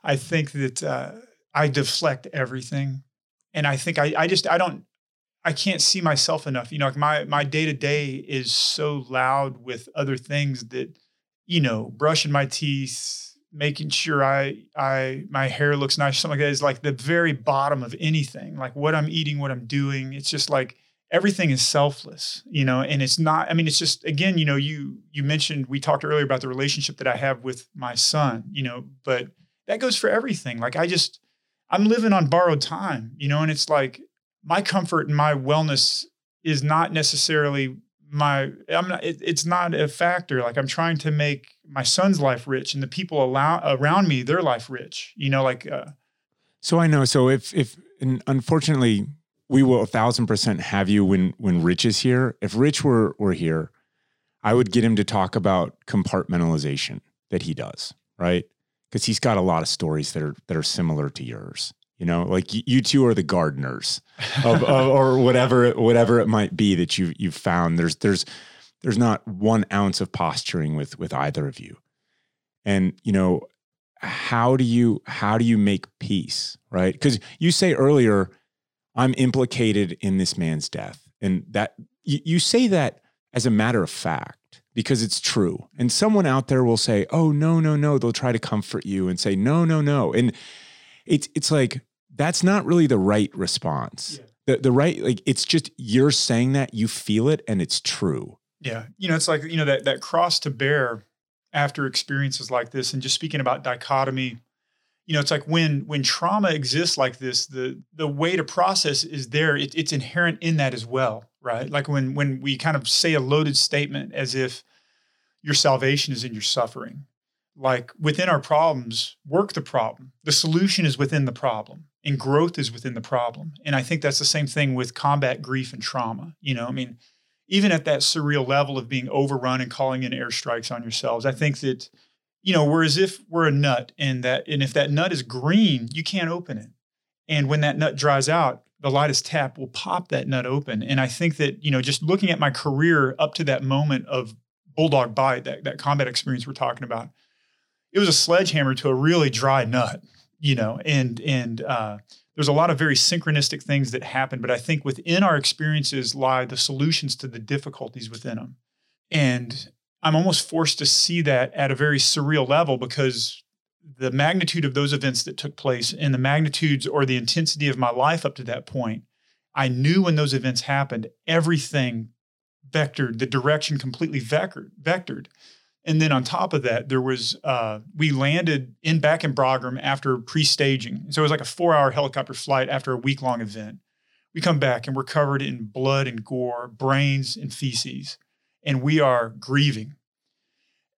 I think that I deflect everything. And I think I can't see myself enough. You know, like my day-to-day is so loud with other things that, you know, brushing my teeth, making sure my hair looks nice, something like that is like the very bottom of anything, like what I'm eating, what I'm doing. It's just like everything is selfless, you know, and it's not, I mean, it's just, again, you know, you mentioned, we talked earlier about the relationship that I have with my son, you know, but that goes for everything. Like I'm living on borrowed time, you know, and it's like my comfort and my wellness is not necessarily it's not a factor. Like I'm trying to make my son's life rich and the people around me, their life rich, you know, like, So I know. So if, and unfortunately we will 1,000% have you when Rich is here. If Rich were here, I would get him to talk about compartmentalization that he does, right? Cause he's got a lot of stories that are similar to yours. You know, like you two are the gardeners or whatever it might be that you've found. There's not 1 ounce of posturing with either of you. And, you know, how do you make peace, right? Because you say earlier, I'm implicated in this man's death. And that you say that as a matter of fact, because it's true. And someone out there will say, oh, no. They'll try to comfort you and say, no. And it's like, that's not really the right response. Yeah. The right, like, it's just, you're saying that, you feel it, and it's true. Yeah. You know, it's like, you know, that cross to bear after experiences like this. And just speaking about dichotomy, you know, it's like when trauma exists like this, the way to process is there. It's inherent in that as well, right? Like when we kind of say a loaded statement as if your salvation is in your suffering. Like within our problems, work the problem. The solution is within the problem, and growth is within the problem. And I think that's the same thing with combat grief and trauma. You know, I mean, even at that surreal level of being overrun and calling in airstrikes on yourselves, I think that, you know, we're as if we're a nut, and if that nut is green, you can't open it. And when that nut dries out, the lightest tap will pop that nut open. And I think that, you know, just looking at my career up to that moment of Bulldog Bite, that combat experience we're talking about, it was a sledgehammer to a really dry nut, you know, and there's a lot of very synchronistic things that happen, but I think within our experiences lie the solutions to the difficulties within them. And I'm almost forced to see that at a very surreal level, because the magnitude of those events that took place and the magnitudes or the intensity of my life up to that point, I knew when those events happened, everything vectored, the direction completely vectored. And then on top of that, there was, we landed back in Bagram after pre-staging. So it was like a 4-hour helicopter flight after a week-long event. We come back and we're covered in blood and gore, brains and feces, and we are grieving.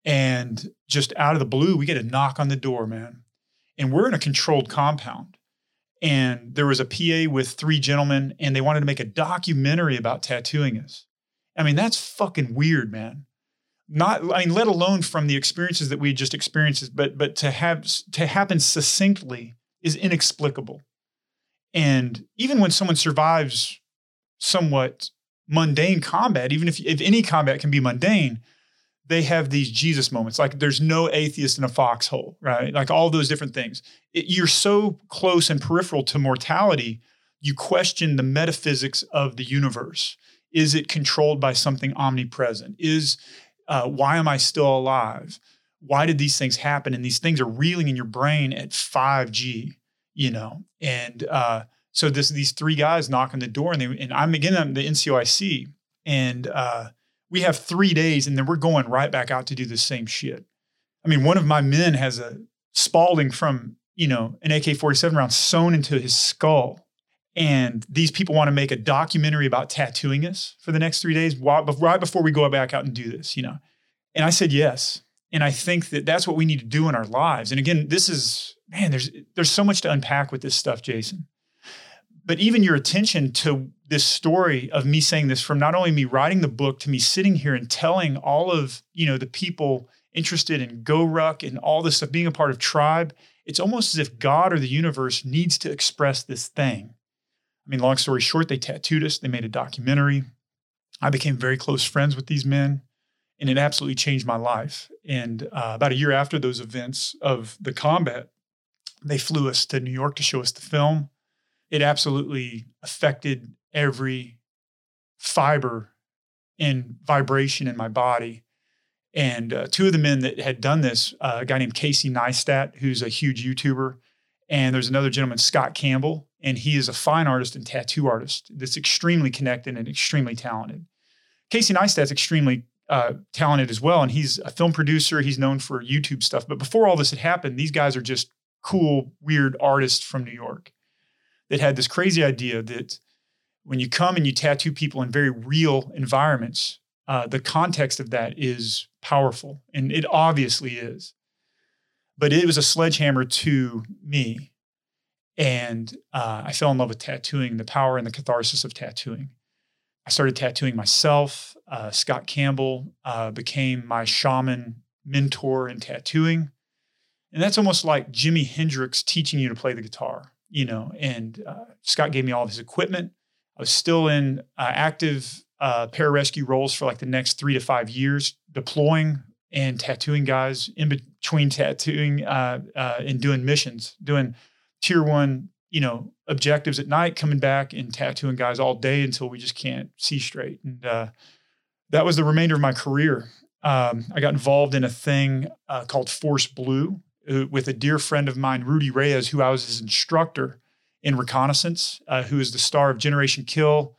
And just out of the blue, we get a knock on the door, man. And we're in a controlled compound. And there was a PA with 3 gentlemen, and they wanted to make a documentary about tattooing us. I mean, that's fucking weird, man. Let alone from the experiences that we just experienced, but to happen succinctly is inexplicable. And even when someone survives somewhat mundane combat, even if any combat can be mundane, they have these Jesus moments. Like there's no atheist in a foxhole, right? Like all those different things. You're so close and peripheral to mortality, you question the metaphysics of the universe. Is it controlled by something omnipresent? Why am I still alive? Why did these things happen? And these things are reeling in your brain at 5G, you know? And so these 3 guys knock on the door, and I'm again, I'm the NCOIC, and we have 3 days, and then we're going right back out to do the same shit. I mean, one of my men has a Spalding from, you know, an AK-47 round sewn into his skull. And these people want to make a documentary about tattooing us for the next 3 days, right before we go back out and do this, you know. And I said, yes. And I think that that's what we need to do in our lives. And again, this is, man, there's so much to unpack with this stuff, Jason. But even your attention to this story of me saying this, from not only me writing the book to me sitting here and telling all of, you know, the people interested in GoRuck and all this stuff, being a part of Tribe, it's almost as if God or the universe needs to express this thing. I mean, long story short, they tattooed us. They made a documentary. I became very close friends with these men, and it absolutely changed my life. And about a year after those events of the combat, they flew us to New York to show us the film. It absolutely affected every fiber and vibration in my body. And two of the men that had done this, a guy named Casey Neistat, who's a huge YouTuber, and there's another gentleman, Scott Campbell, and he is a fine artist and tattoo artist that's extremely connected and extremely talented. Casey Neistat's extremely talented as well, and he's a film producer. He's known for YouTube stuff. But before all this had happened, these guys are just cool, weird artists from New York that had this crazy idea that when you come and you tattoo people in very real environments, the context of that is powerful, and it obviously is. But it was a sledgehammer to me, and I fell in love with tattooing, the power and the catharsis of tattooing. I started tattooing myself. Scott Campbell became my shaman mentor in tattooing, and that's almost like Jimi Hendrix teaching you to play the guitar, you know, and Scott gave me all of his equipment. I was still in active pararescue roles for like the next 3 to 5 years, deploying and tattooing guys in between tattooing and doing missions, doing tier 1, you know, objectives at night, coming back and tattooing guys all day until we just can't see straight. And that was the remainder of my career. I got involved in a thing called Force Blue with a dear friend of mine, Rudy Reyes, who I was his instructor in reconnaissance, who is the star of Generation Kill.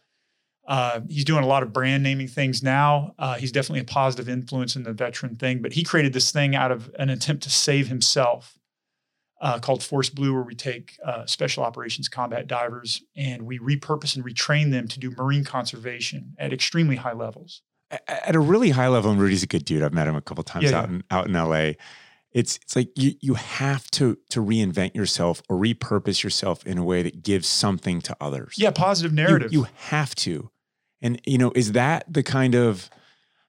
He's doing a lot of brand naming things now. He's definitely a positive influence in the veteran thing, but he created this thing out of an attempt to save himself called Force Blue, where we take special operations combat divers and we repurpose and retrain them to do marine conservation at extremely high levels. At a really high level, and Rudy's a good dude. I've met him a couple of times out in LA. It's like you have to reinvent yourself or repurpose yourself in a way that gives something to others. Yeah, positive narrative. You have to. And, you know, is that the kind of,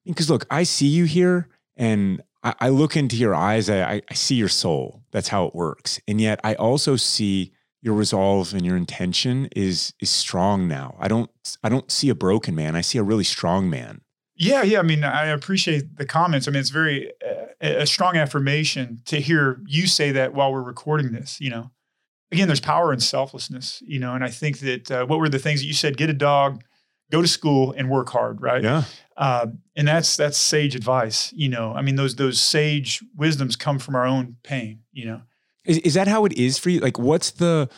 because look, I see you here and I look into your eyes. I see your soul. That's how it works. And yet I also see your resolve and your intention is strong now. I don't see a broken man. I see a really strong man. Yeah. Yeah. I mean, I appreciate the comments. I mean, it's very, a strong affirmation to hear you say that while we're recording this, you know. Again, there's power in selflessness, you know, and I think that what were the things that you said? Get a dog, go to school, and work hard, right? Yeah. And that's sage advice, you know. I mean, those sage wisdoms come from our own pain, you know. Is that how it is for you? Like, what's the...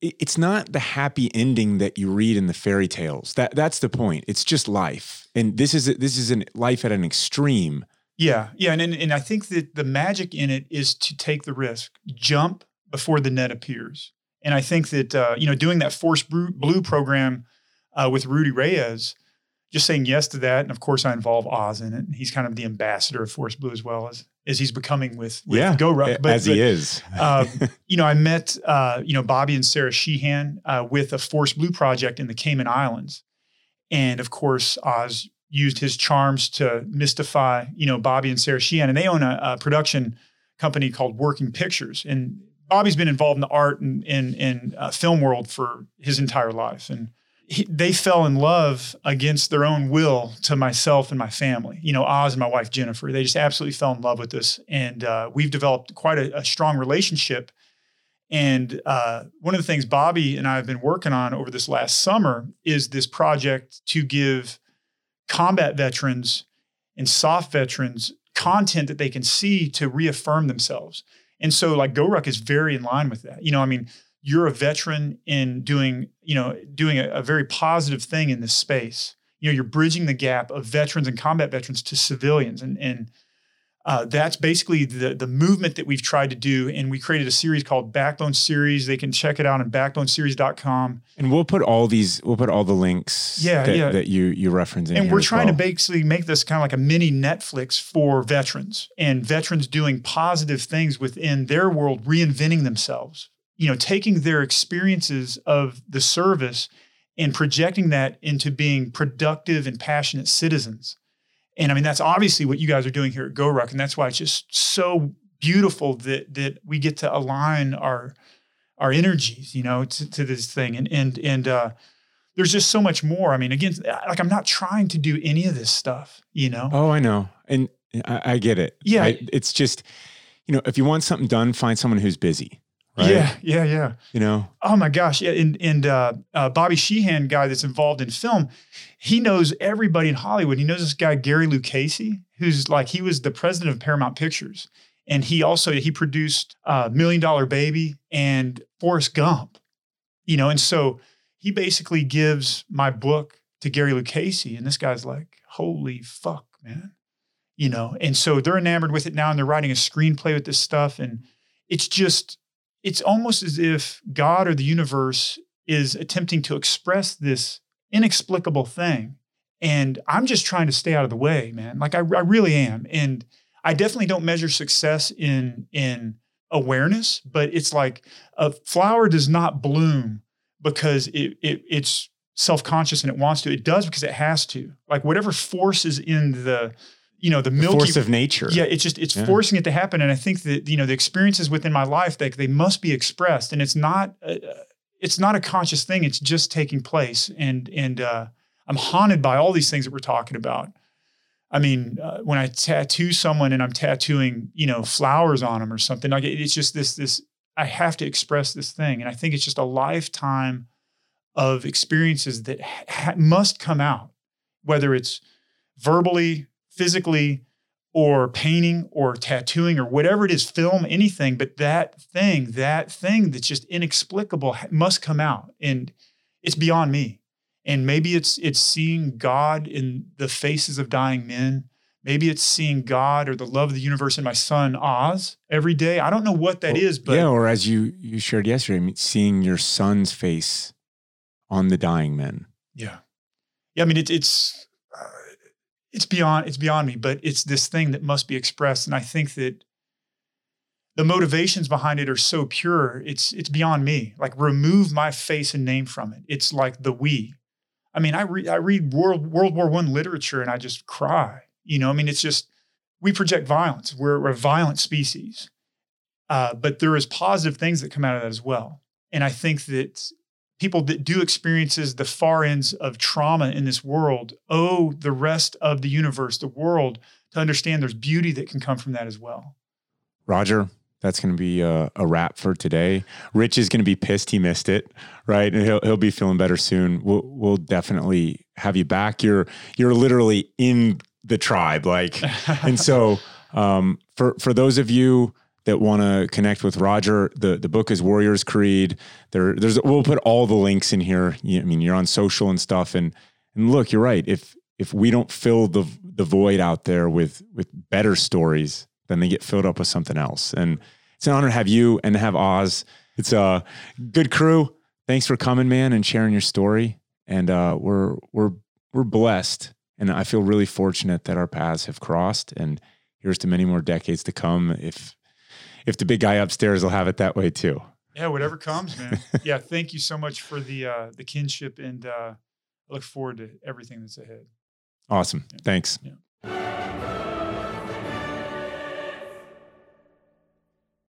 It's not the happy ending that you read in the fairy tales. That's the point. It's just life, and this is a life at an extreme. Yeah, yeah, and I think that the magic in it is to take the risk, jump before the net appears. And I think that you know, doing that Force Blue program with Rudy Reyes, just saying yes to that, and of course I involve Oz in it. And he's kind of the ambassador of Force Blue as well as he's becoming with GoRuck. But, as he is. You know, I met, you know, Bobby and Sarah Sheehan with a Force Blue project in the Cayman Islands. And of course, Oz used his charms to mystify, you know, Bobby and Sarah Sheehan. And they own a production company called Working Pictures. And Bobby's been involved in the art and film world for his entire life. And they fell in love against their own will to myself and my family. You know, Oz and my wife, Jennifer, they just absolutely fell in love with this. And we've developed quite a strong relationship. And one of the things Bobby and I have been working on over this last summer is this project to give combat veterans and soft veterans content that they can see to reaffirm themselves. And so like GoRuck is very in line with that. You know, I mean, you're a veteran in doing a very positive thing in this space. You know, you're bridging the gap of veterans and combat veterans to civilians. And That's basically the movement that we've tried to do. And we created a series called Backbone Series. They can check it out on backboneseries.com. And we'll put all these, we'll put all the links that you reference in. And we're trying to basically make this kind of like a mini Netflix for veterans, and veterans doing positive things within their world, reinventing themselves, you know, taking their experiences of the service and projecting that into being productive and passionate citizens. And I mean, that's obviously what you guys are doing here at GORUCK. And that's why it's just so beautiful that we get to align our energies, you know, to this thing. And there's just so much more. I mean, again, like, I'm not trying to do any of this stuff, you know? Oh, I know. And I get it. Yeah. It's just, you know, if you want something done, find someone who's busy. Right? Yeah. You know? Oh my gosh. Yeah. And Bobby Sheehan, guy that's involved in film, he knows everybody in Hollywood. He knows this guy, Gary Lucchese, who's like, he was the president of Paramount Pictures. And he produced $1 Million Baby and Forrest Gump, you know? And so he basically gives my book to Gary Lucchese, and this guy's like, holy fuck, man, you know? And so they're enamored with it now, and they're writing a screenplay with this stuff. And it's just, it's almost as if God or the universe is attempting to express this inexplicable thing. And I'm just trying to stay out of the way, man. Like, I really am. And I definitely don't measure success in awareness, but it's like a flower does not bloom because it's self-conscious and it wants to. It does because it has to. Like, whatever force is in the, you know, the force of nature. Yeah, it's forcing it to happen. And I think that, you know, the experiences within my life, they must be expressed, and it's not a conscious thing. It's just taking place. And I'm haunted by all these things that we're talking about. I mean, when I tattoo someone and I'm tattooing, you know, flowers on them or something, like, it's just this, I have to express this thing. And I think it's just a lifetime of experiences that must come out, whether it's verbally, physically, or painting, or tattooing, or whatever it is, film, anything. But that thing that's just inexplicable must come out, and it's beyond me. And maybe it's seeing God in the faces of dying men. Maybe it's seeing God or the love of the universe in my son Oz every day. I don't know what that is, but yeah. Or as you shared yesterday, I mean, seeing your son's face on the dying men. Yeah. I mean, it's. It's beyond me, but it's this thing that must be expressed. And I think that the motivations behind it are so pure. It's beyond me. Like, remove my face and name from it. It's like the we. I mean, I read World War I literature and I just cry. You know, I mean, it's just, we project violence. We're a violent species. But there is positive things that come out of that as well. And I think that people that do experiences the far ends of trauma in this world owe the rest of the universe, the world, to understand there's beauty that can come from that as well. Roger, that's going to be a wrap for today. Rich is going to be pissed he missed it, right? And he'll be feeling better soon. We'll definitely have you back. You're literally in the tribe, like, and so for those of you that want to connect with Roger, the book is Warrior's Creed. We'll put all the links in here. I mean, you're on social and stuff, and look, you're right. If we don't fill the void out there with better stories, then they get filled up with something else. And it's an honor to have you and to have Oz. It's a good crew. Thanks for coming, man, and sharing your story. And we're blessed, and I feel really fortunate that our paths have crossed. And here's to many more decades to come. If the big guy upstairs will have it that way too. Yeah, whatever comes, man. Yeah, thank you so much for the kinship, and I look forward to everything that's ahead. Awesome. Yeah. Thanks. Yeah.